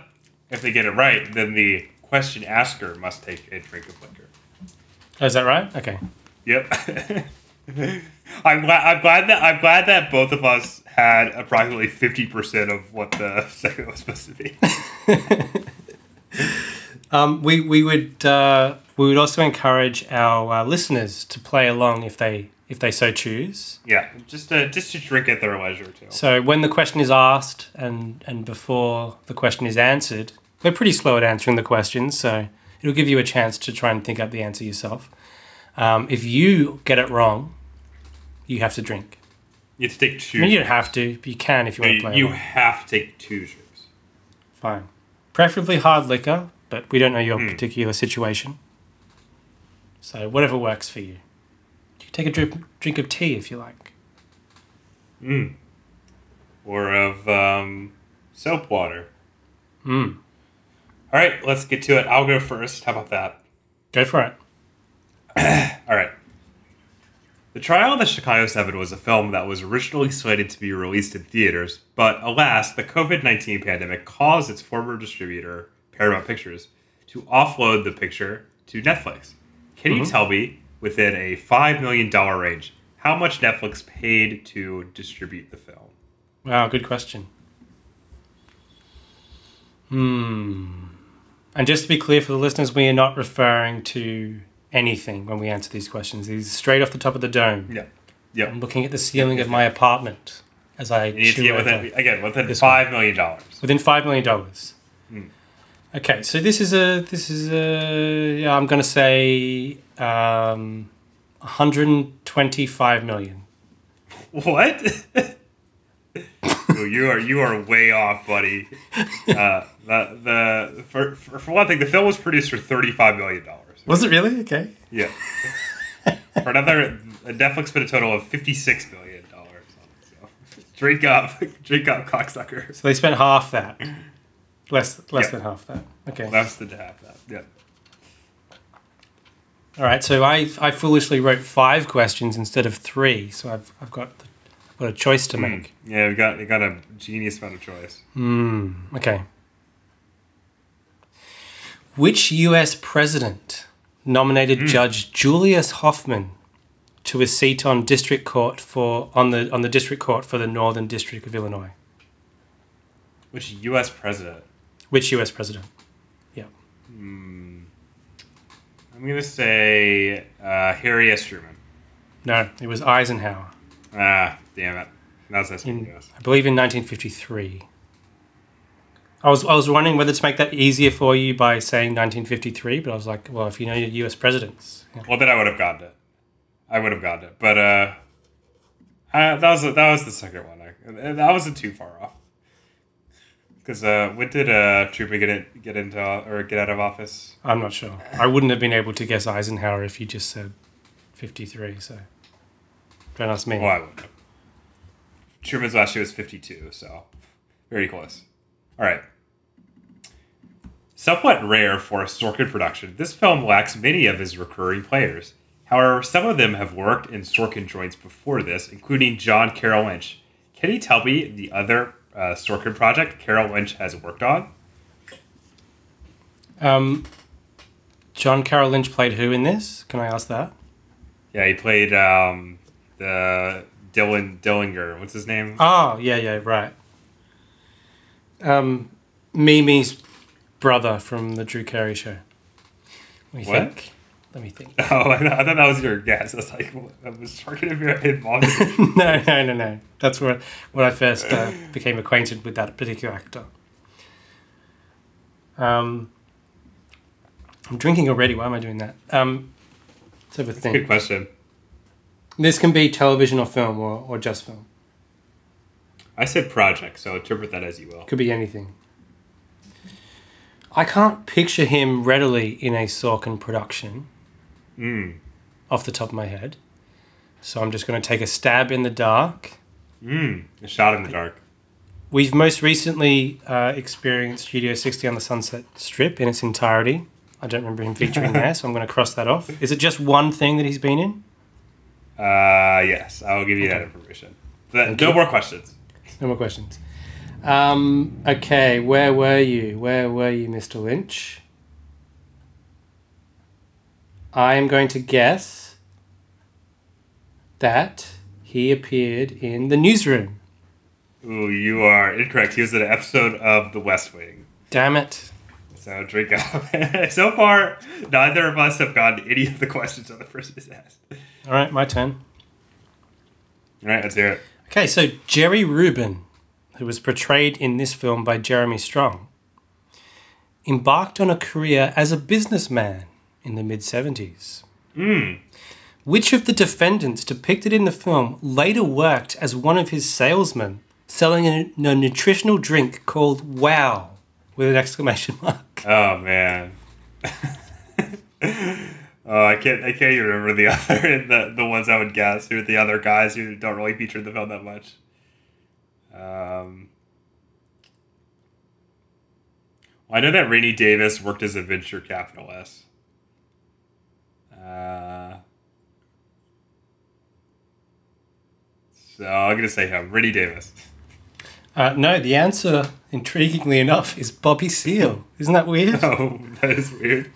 if they get it right, then the question asker must take a drink of liquor. Oh, is that right? Okay. Yep. I'm glad that both of us had approximately 50% of what the segment was supposed to be. We would also encourage our listeners to play along if they so choose. Yeah, just to drink at their leisure too. So when the question is asked and before the question is answered, we're pretty slow at answering the questions, so it'll give you a chance to try and think up the answer yourself. If you get it wrong, you have to drink. You have to take 2. I mean, you don't have to, but you can if you want to play. You along. Have to take 2 drinks. Fine, preferably hard liquor, but we don't know your particular situation. So whatever works for you. You can take a drink of tea if you like. Or of soap water. All right, let's get to it. I'll go first. How about that? Go for it. All right. The Trial of the Chicago Seven was a film that was originally slated to be released in theaters, but alas, the COVID-19 pandemic caused its former distributor, Paramount Pictures, to offload the picture to Netflix. Can you tell me, within a $5 million range, how much Netflix paid to distribute the film? Wow, good question. And just to be clear for the listeners, we are not referring to anything when we answer these questions. These are straight off the top of the dome. Yeah. Yep. I'm looking at the ceiling of my apartment as I chew over within $5 million. Within $5 million. Okay, so this is I'm going to say $125 million. What? you are way off, buddy. For one thing, the film was produced for $35 million. Was it really? Okay. Yeah. For another, Netflix spent a total of $56 million on it. So drink up, cocksucker. So they spent half that. Less than half that. Okay. Less than half that. Yeah. All right. So I foolishly wrote 5 questions instead of 3. So I've got a choice to make. Yeah, we got a genius amount of choice. Okay. Which U.S. president nominated Judge Julius Hoffman to a seat on district court on the district court for the Northern District of Illinois? Which U.S. president? Which U.S. president? Yeah. I'm going to say Harry S. Truman. No, it was Eisenhower. Ah, damn it. That's I believe in 1953. I was wondering whether to make that easier for you by saying 1953, but I was like, well, if you know your U.S. presidents. Yeah. Well, then I would have gotten it. But that was the second one. That wasn't too far off. Because when did Truman get out of office? I'm not sure. I wouldn't have been able to guess Eisenhower if you just said 53. So don't ask me. Well, I wouldn't. Truman's last year was 52, so very close. All right. Somewhat rare for a Sorkin production, this film lacks many of his recurring players. However, some of them have worked in Sorkin joints before this, including John Carroll Lynch. Can you tell me the other Sorkin project Carroll Lynch has worked on? John Carroll Lynch played who in this? Can I ask that? Yeah, he played the Dellinger. What's his name? Oh, yeah, right. Mimi's brother from the Drew Carey show. Let me think. Oh, I thought that was your guess. I was like, I was talking about involved. No. That's when I first became acquainted with that particular actor. I'm drinking already. Why am I doing that? Let's have a think. Good question. This can be television or film or just film. I said project, so interpret that as you will. Could be anything. I can't picture him readily in a Sorkin production off the top of my head. So I'm just going to take a stab in the dark. A shot in the dark. We've most recently experienced Studio 60 on the Sunset Strip in its entirety. I don't remember him featuring there, so I'm going to cross that off. Is it just one thing that he's been in? Yes, I will give you that information. No more questions. No more questions. Okay, where were you? Where were you, Mr. Lynch? I am going to guess that he appeared in The Newsroom. Ooh, you are incorrect. He was in an episode of The West Wing. Damn it. So drink up. So far, neither of us have gotten any of the questions on the first asked. All right, my turn. All right, let's hear it. Okay, so Jerry Rubin, who was portrayed in this film by Jeremy Strong, embarked on a career as a businessman in the mid-70s. Which of the defendants depicted in the film later worked as one of his salesmen, selling a nutritional drink called Wow, with an exclamation mark? Oh, man. I can't even remember the other, the ones I would guess, who are the other guys who don't really feature in the film that much. I know that Rennie Davis worked as a venture capitalist. So I'm going to say him, Rennie Davis. No, the answer, intriguingly enough, is Bobby Seale. Isn't that weird? Oh, that is weird.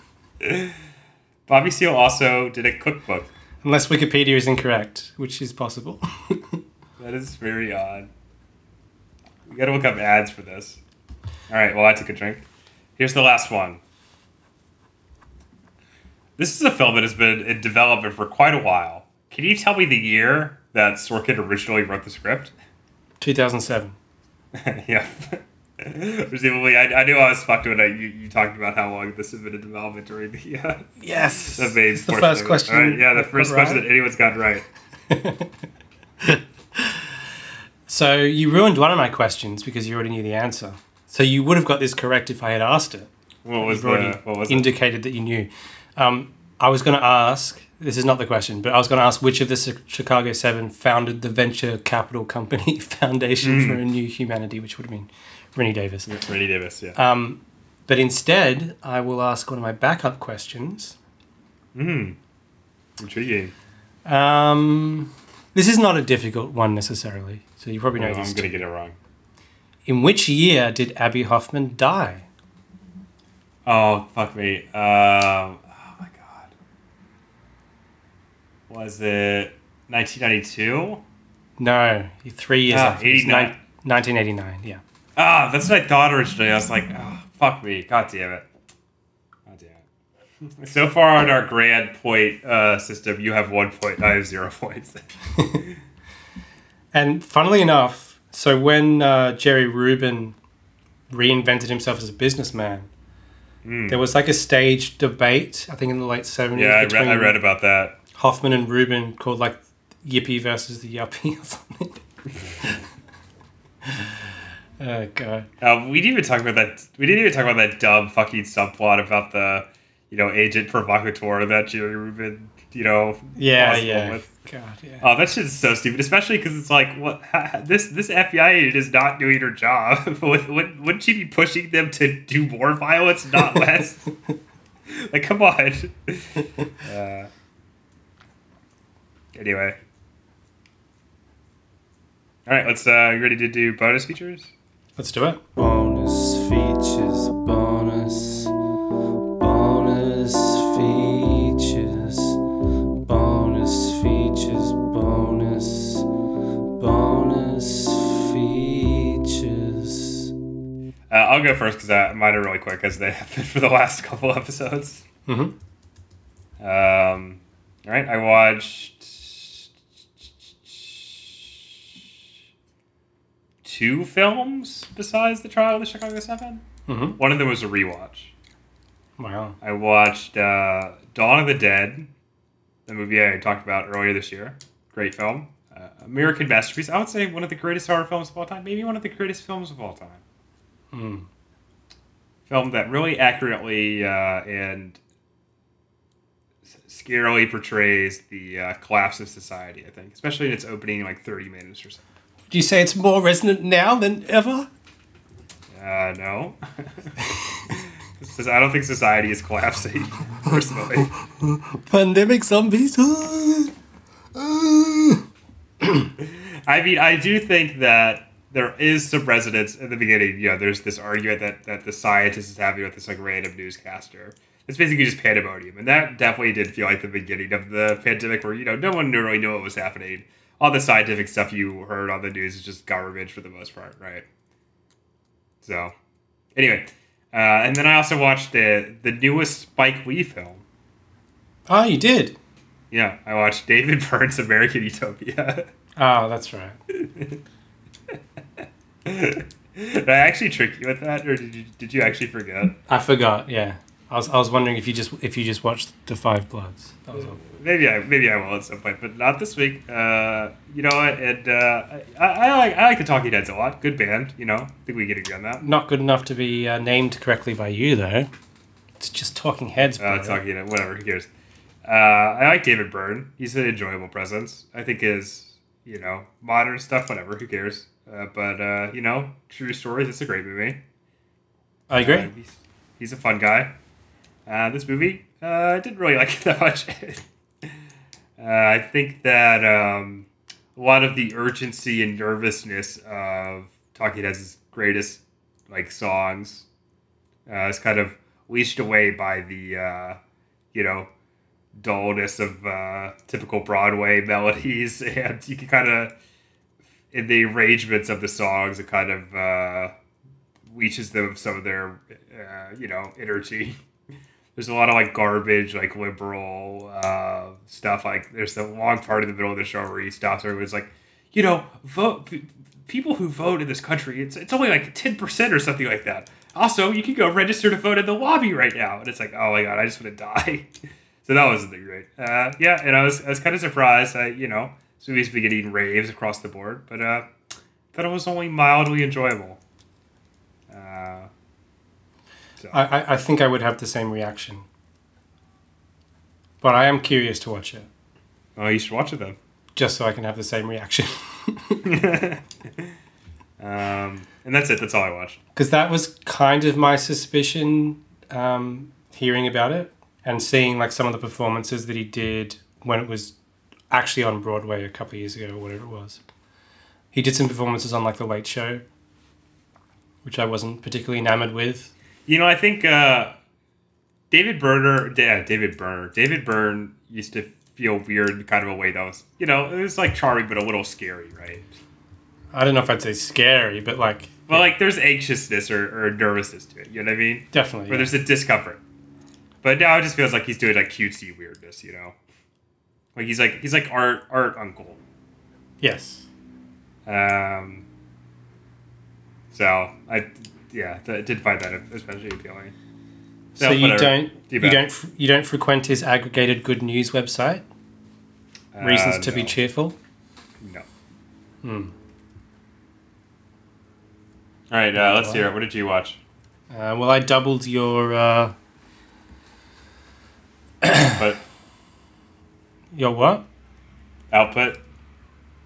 Bobby Seale also did a cookbook. Unless Wikipedia is incorrect, which is possible. That is very odd. We got to look up ads for this. All right, well, I took a drink. Here's the last one. This is a film that has been in development for quite a while. Can you tell me the year that Sorkin originally wrote the script? 2007. Yeah. Presumably, I knew I was fucked when you talked about how long this has been in development during the... Yes. It's the first question. Right? Yeah, the first question that anyone's got right. So you ruined one of my questions because you already knew the answer. So you would have got this correct if I had asked it. What was it? Indicated that you knew. I was going to ask... This is not the question, but I was going to ask which of the Chicago Seven founded the venture capital company Foundation for a New Humanity, which would have been Rennie Davis. Yeah, Rennie Davis, yeah. But instead, I will ask one of my backup questions. Intriguing. This is not a difficult one necessarily, so you probably know this. I'm going to get it wrong. In which year did Abbie Hoffman die? Oh, fuck me. Was it 1992? No, 3 years after. 1989, yeah. That's what I thought originally. I was like, fuck me. God damn it. So far on our grand point system, you have 1 point. I have 0 points. And funnily enough, so when Jerry Rubin reinvented himself as a businessman, there was like a staged debate, I think in the late 70s. Yeah, I read about that. Hoffman and Rubin called like Yippie versus the Yuppie or something. Oh god! We didn't even talk about that dumb fucking subplot about the, agent provocateur that Jerry Rubin, with. God, yeah. Oh, that shit's so stupid, especially because it's like, what? This FBI agent is not doing her job. Wouldn't she be pushing them to do more violence, not less? Like, come on. anyway. All right, let's you ready to do bonus features? Let's do it. Bonus features, bonus features. I'll go first because mine are really quick, as they have been for the last couple episodes. Mm-hmm. All right, I watched two films besides The Trial of the Chicago Seven. Mm-hmm. One of them was a rewatch. Wow. I watched Dawn of the Dead, the movie I talked about earlier this year. Great film. American masterpiece. I would say one of the greatest horror films of all time. Maybe one of the greatest films of all time. Mm. Film that really accurately and scarily portrays the collapse of society, I think. Especially in its opening, like, 30 minutes or so. Do you say it's more resonant now than ever? No. I don't think society is collapsing, personally. Pandemic zombies. I mean, I do think that there is some resonance in the beginning. You know, there's this argument that the scientist is having with this, like, random newscaster. It's basically just pandemonium. And that definitely did feel like the beginning of the pandemic where, you know, no one really knew what was happening. All the scientific stuff you heard on the news is just garbage for the most part, right? So, anyway. And then I also watched the newest Spike Lee film. Oh, you did? Yeah, I watched David Byrne's American Utopia. Oh, that's right. Did I actually trick you with that, or did you actually forget? I forgot. Yeah, I was wondering if you just watched The Five Bloods. That was all. Maybe I will at some point, but not this week. You know what? I like the Talking Heads a lot. Good band. You know, I think we get agree on that. Not good enough to be named correctly by you though. It's just Talking Heads. Talking Heads. Whatever. Who cares? I like David Byrne. He's an enjoyable presence. I think his, you know, modern stuff, whatever, who cares? But you know, True Stories, it's a great movie. I agree. He's a fun guy. This movie, I didn't really like it that much. I think that a lot of the urgency and nervousness of Talking Heads' greatest, like, songs is kind of leashed away by the, you know, dullness of typical Broadway melodies, and you can kind of, in the arrangements of the songs, it kind of leaches them of some of their you know, energy. There's a lot of, like, garbage, like, liberal stuff. Like, there's the long part in the middle of the show where he stops everybody's like, you know, vote people who vote in this country, it's only like 10% or something like that. Also, you can go register to vote in the lobby right now. And it's like, oh my god, I just want to die. So that wasn't great. Yeah, and I was kind of surprised. You know, this movie's been getting raves across the board, but thought it was only mildly enjoyable. So. I think I would have the same reaction. But I am curious to watch it. Oh, you should watch it then. Just so I can have the same reaction. And that's it. That's all I watched. Because that was kind of my suspicion hearing about it. And seeing, like, some of the performances that he did when it was actually on Broadway a couple of years ago or whatever it was. He did some performances on, like, The Late Show, which I wasn't particularly enamored with. You know, I think David Byrne used to feel weird in kind of a way that was, you know, it was, like, charming but a little scary, right? I don't know if I'd say scary, but, like... Well, yeah. Like, there's anxiousness or nervousness to it, you know what I mean? Definitely. Or yeah. There's a discomfort. But now it just feels like he's doing, like, cutesy weirdness, you know? Like, he's like art uncle. Yes. So, I did find that especially appealing. So you don't frequent his aggregated good news website? Reasons to be cheerful? No. Hmm. All right, let's hear it. What did you watch? Well, I doubled your... But your what? Output.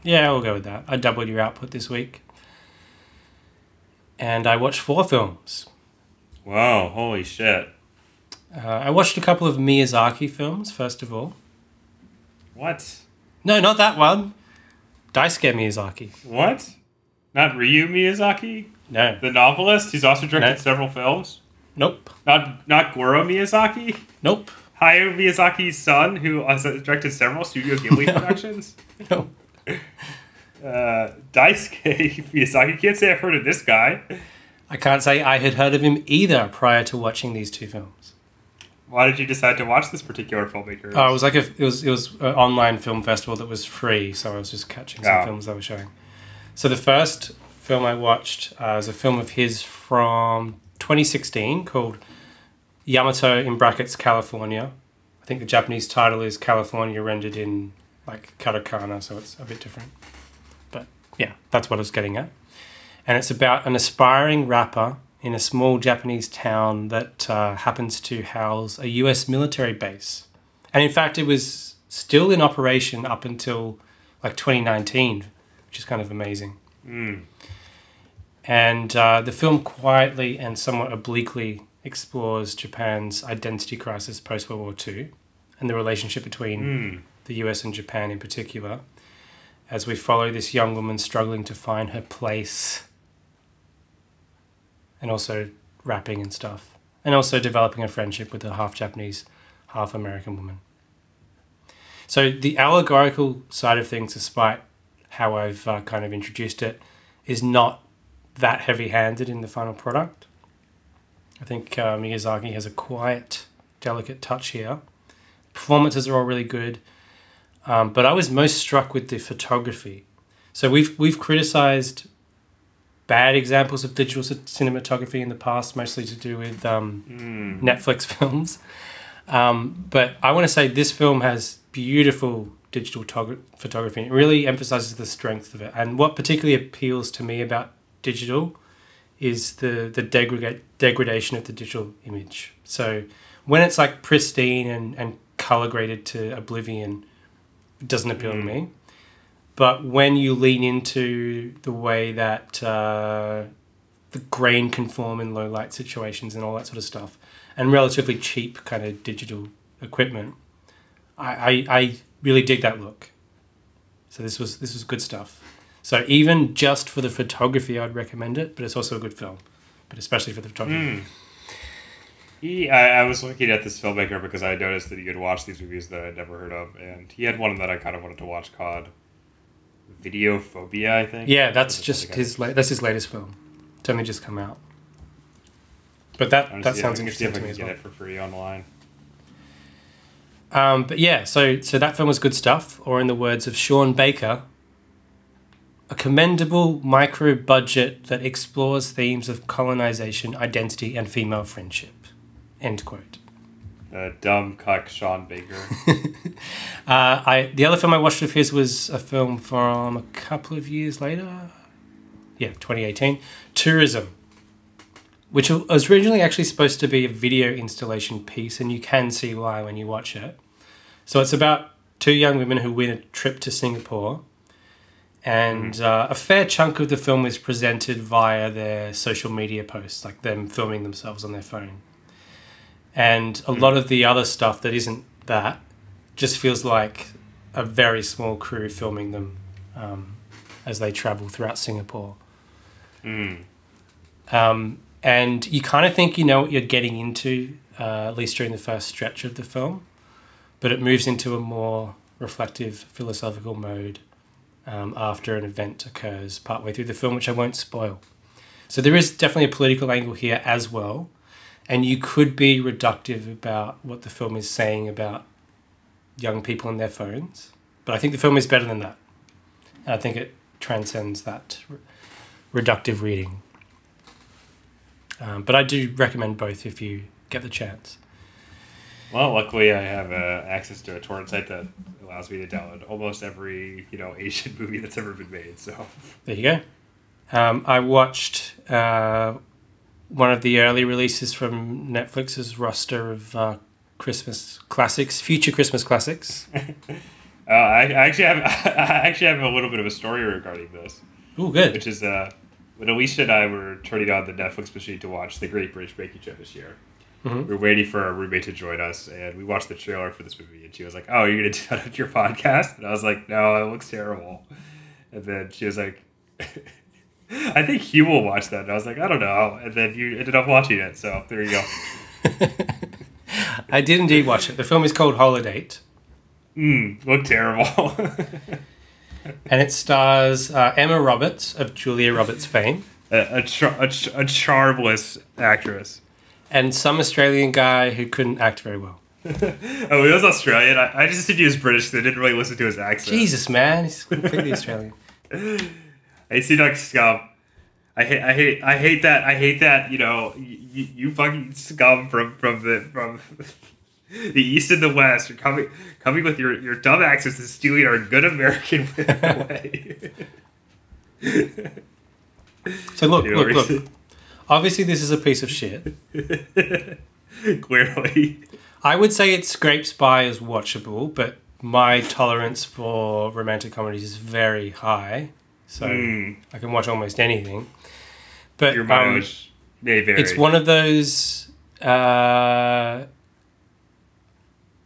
Yeah, we'll go with that. I doubled your output this week. And I watched 4 films. Wow, holy shit. I watched a couple of Miyazaki films, first of all. What? No, not that one. Daisuke Miyazaki. What? Not Ryu Miyazaki? No. The novelist? He's also directed several films? Nope. Not Goro Miyazaki? Nope. Hayao Miyazaki's son, who also directed several Studio Ghibli productions? No. Daisuke Miyazaki. Can't say I've heard of this guy. I can't say I had heard of him either prior to watching these two films. Why did you decide to watch this particular filmmaker? Oh, it was like it was an online film festival that was free, so I was just catching some films they were showing. So the first film I watched was a film of his from 2016 called Yamato (California). I think the Japanese title is California rendered in like katakana, so it's a bit different. But yeah, that's what I was getting at. And it's about an aspiring rapper in a small Japanese town that happens to house a US military base. And in fact, it was still in operation up until like 2019, which is kind of amazing. Mm. And the film quietly and somewhat obliquely explores Japan's identity crisis post-World War II and the relationship between the US and Japan in particular, as we follow this young woman struggling to find her place and also rapping and stuff, and also developing a friendship with a half-Japanese, half-American woman. So the allegorical side of things, despite how I've kind of introduced it, is not that heavy-handed in the final product. I think Miyazaki has a quiet, delicate touch here. Performances are all really good, but I was most struck with the photography. So we've criticized bad examples of digital cinematography in the past, mostly to do with Netflix films. But I want to say this film has beautiful digital photography. It really emphasizes the strength of it. And what particularly appeals to me about digital is the degradation of the digital image. So when it's like pristine and color graded to oblivion, it doesn't appeal to me. But when you lean into the way that the grain can form in low light situations and all that sort of stuff, and relatively cheap kind of digital equipment, I really dig that look. So this was good stuff. So even just for the photography, I'd recommend it, but it's also a good film, but especially for the photography. Mm. I was looking at this filmmaker because I noticed that he had watched these movies that I'd never heard of, and he had one that I kind of wanted to watch called Videophobia, I think. Yeah, that's just that's his latest film. It's only just come out. But that sounds interesting to me as well. I can get it for free online. But yeah, so that film was good stuff, or in the words of Sean Baker, a commendable micro-budget that explores themes of colonization, identity, and female friendship. End quote. Dumb cuck Sean Baker. The other film I watched of his was a film from a couple of years later. Yeah, 2018. Tourism, which was originally actually supposed to be a video installation piece, and you can see why when you watch it. So it's about two young women who win a trip to Singapore, and a fair chunk of the film is presented via their social media posts, like them filming themselves on their phone. And a lot of the other stuff that isn't that just feels like a very small crew filming them as they travel throughout Singapore. Mm. And you kind of think you know what you're getting into, at least during the first stretch of the film, but it moves into a more reflective, philosophical mode after an event occurs partway through the film, which I won't spoil. So there is definitely a political angle here as well. And you could be reductive about what the film is saying about young people and their phones. But I think the film is better than that. And I think it transcends that reductive reading. But I do recommend both if you get the chance. Well, luckily I have access to a torrent site that allows me to download almost every Asian movie that's ever been made. So there you go. I watched... one of the early releases from Netflix's roster of future Christmas classics. I actually have a little bit of a story regarding this. Oh, good. Which is when Alicia and I were turning on the Netflix machine to watch The Great British Baking Show this year. Mm-hmm. We were waiting for our roommate to join us, and we watched the trailer for this movie, and she was like, oh, you're going to do that on your podcast? And I was like, no, it looks terrible. And then she was like, I think Hugh will watch that. And I was like, I don't know. And then you ended up watching it, so there you go. I did indeed watch it. The film is called Holidate. Looked terrible. And it stars Emma Roberts of Julia Roberts fame. A charmless actress. And some Australian guy who couldn't act very well. Oh, he was Australian? I just assumed he was British, so I didn't really listen to his accent. Jesus, man. He's completely Australian. I seem like scum. I hate that, you know, you fucking scum from the East and the West. You're coming with your dumb accents and stealing our good American way. So look. Obviously, this is a piece of shit. Clearly. I would say it scrapes by as watchable, but my tolerance for romantic comedies is very high. So I can watch almost anything. But your mileage may vary. It's one of those... I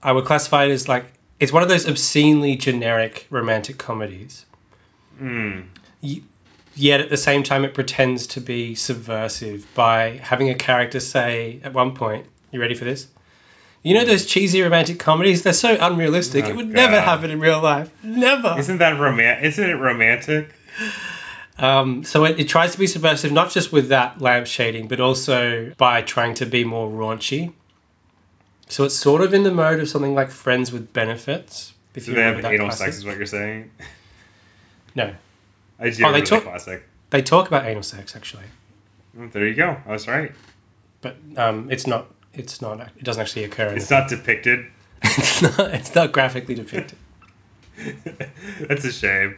would classify it as like... It's one of those obscenely generic romantic comedies. Yet at the same time, it pretends to be subversive by having a character say at one point, you ready for this? You know those cheesy romantic comedies? They're so unrealistic. Oh, it would never happen in real life. Never. Isn't it romantic? So it tries to be subversive, not just with that lampshading, but also by trying to be more raunchy. So it's sort of in the mode of something like Friends with Benefits. So they have anal sex is what you're saying? No. I do remember the classic. They talk about anal sex, actually. There you go. I was right. But it's not. It doesn't actually occur. It's not depicted. It's not graphically depicted. That's a shame.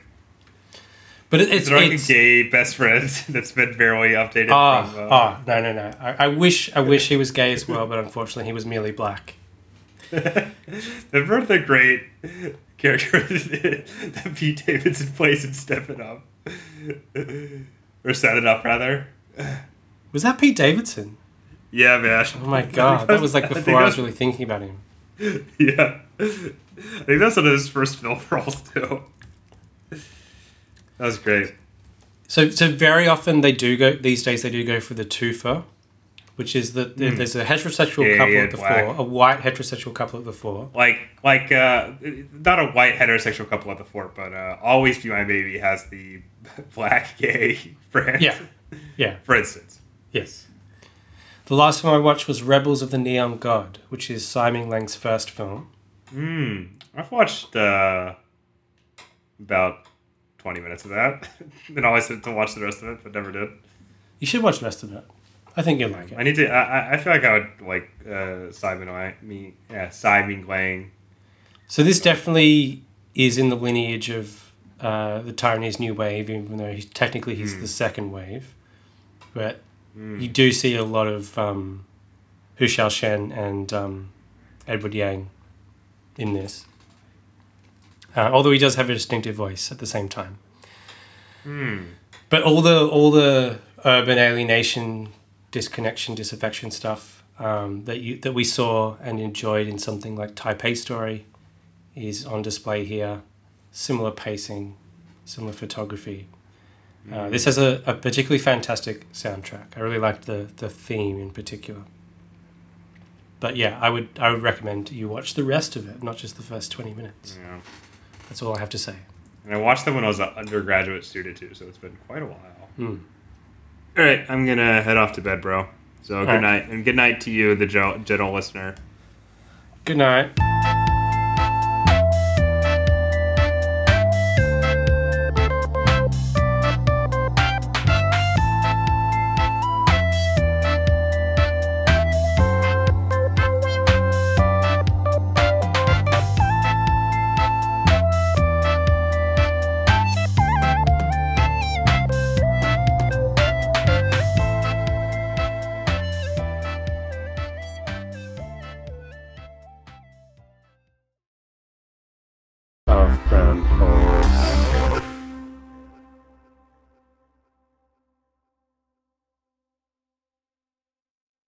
But it's like a gay best friend that's been barely updated. No. I wish he was gay as well, but unfortunately he was merely black. Remember the great character that Pete Davidson plays in Step It Up. Or Set It Up, rather. Was that Pete Davidson? Yeah, man. Oh my god, that was like before I was really thinking about him. Yeah. I think that's one of his first film roles, too. That was great. So very often these days they do go for the twofer, which is that there's a heterosexual couple at the fore, a white heterosexual couple at the fore. Like, not a white heterosexual couple at the fore, but Always Be My Baby has the black gay friend. Yeah. For instance. Yes. The last film I watched was Rebels of the Neon God, which is Tsai Ming-liang's first film. I've watched about 20 minutes of that. And always had to watch the rest of it, but never did. You should watch the rest of it. I think you'll like it. I need to. I feel like I would like Tsai Ming-liang. So this definitely is in the lineage of the Taiwanese New Wave, even though he's technically the second wave. But... You do see a lot of Hu Xiaoshen and Edward Yang in this. Although he does have a distinctive voice at the same time. But all the urban alienation, disconnection, disaffection stuff that we saw and enjoyed in something like Taipei Story is on display here. Similar pacing, similar photography. This has a particularly fantastic soundtrack. I really liked the theme in particular. But yeah, I would recommend you watch the rest of it, not just the first 20 minutes. Yeah. That's all I have to say. And I watched them when I was an undergraduate student too, so it's been quite a while. All right, I'm going to head off to bed, bro. So good night, and good night to you, the gentle listener. Good night. Brown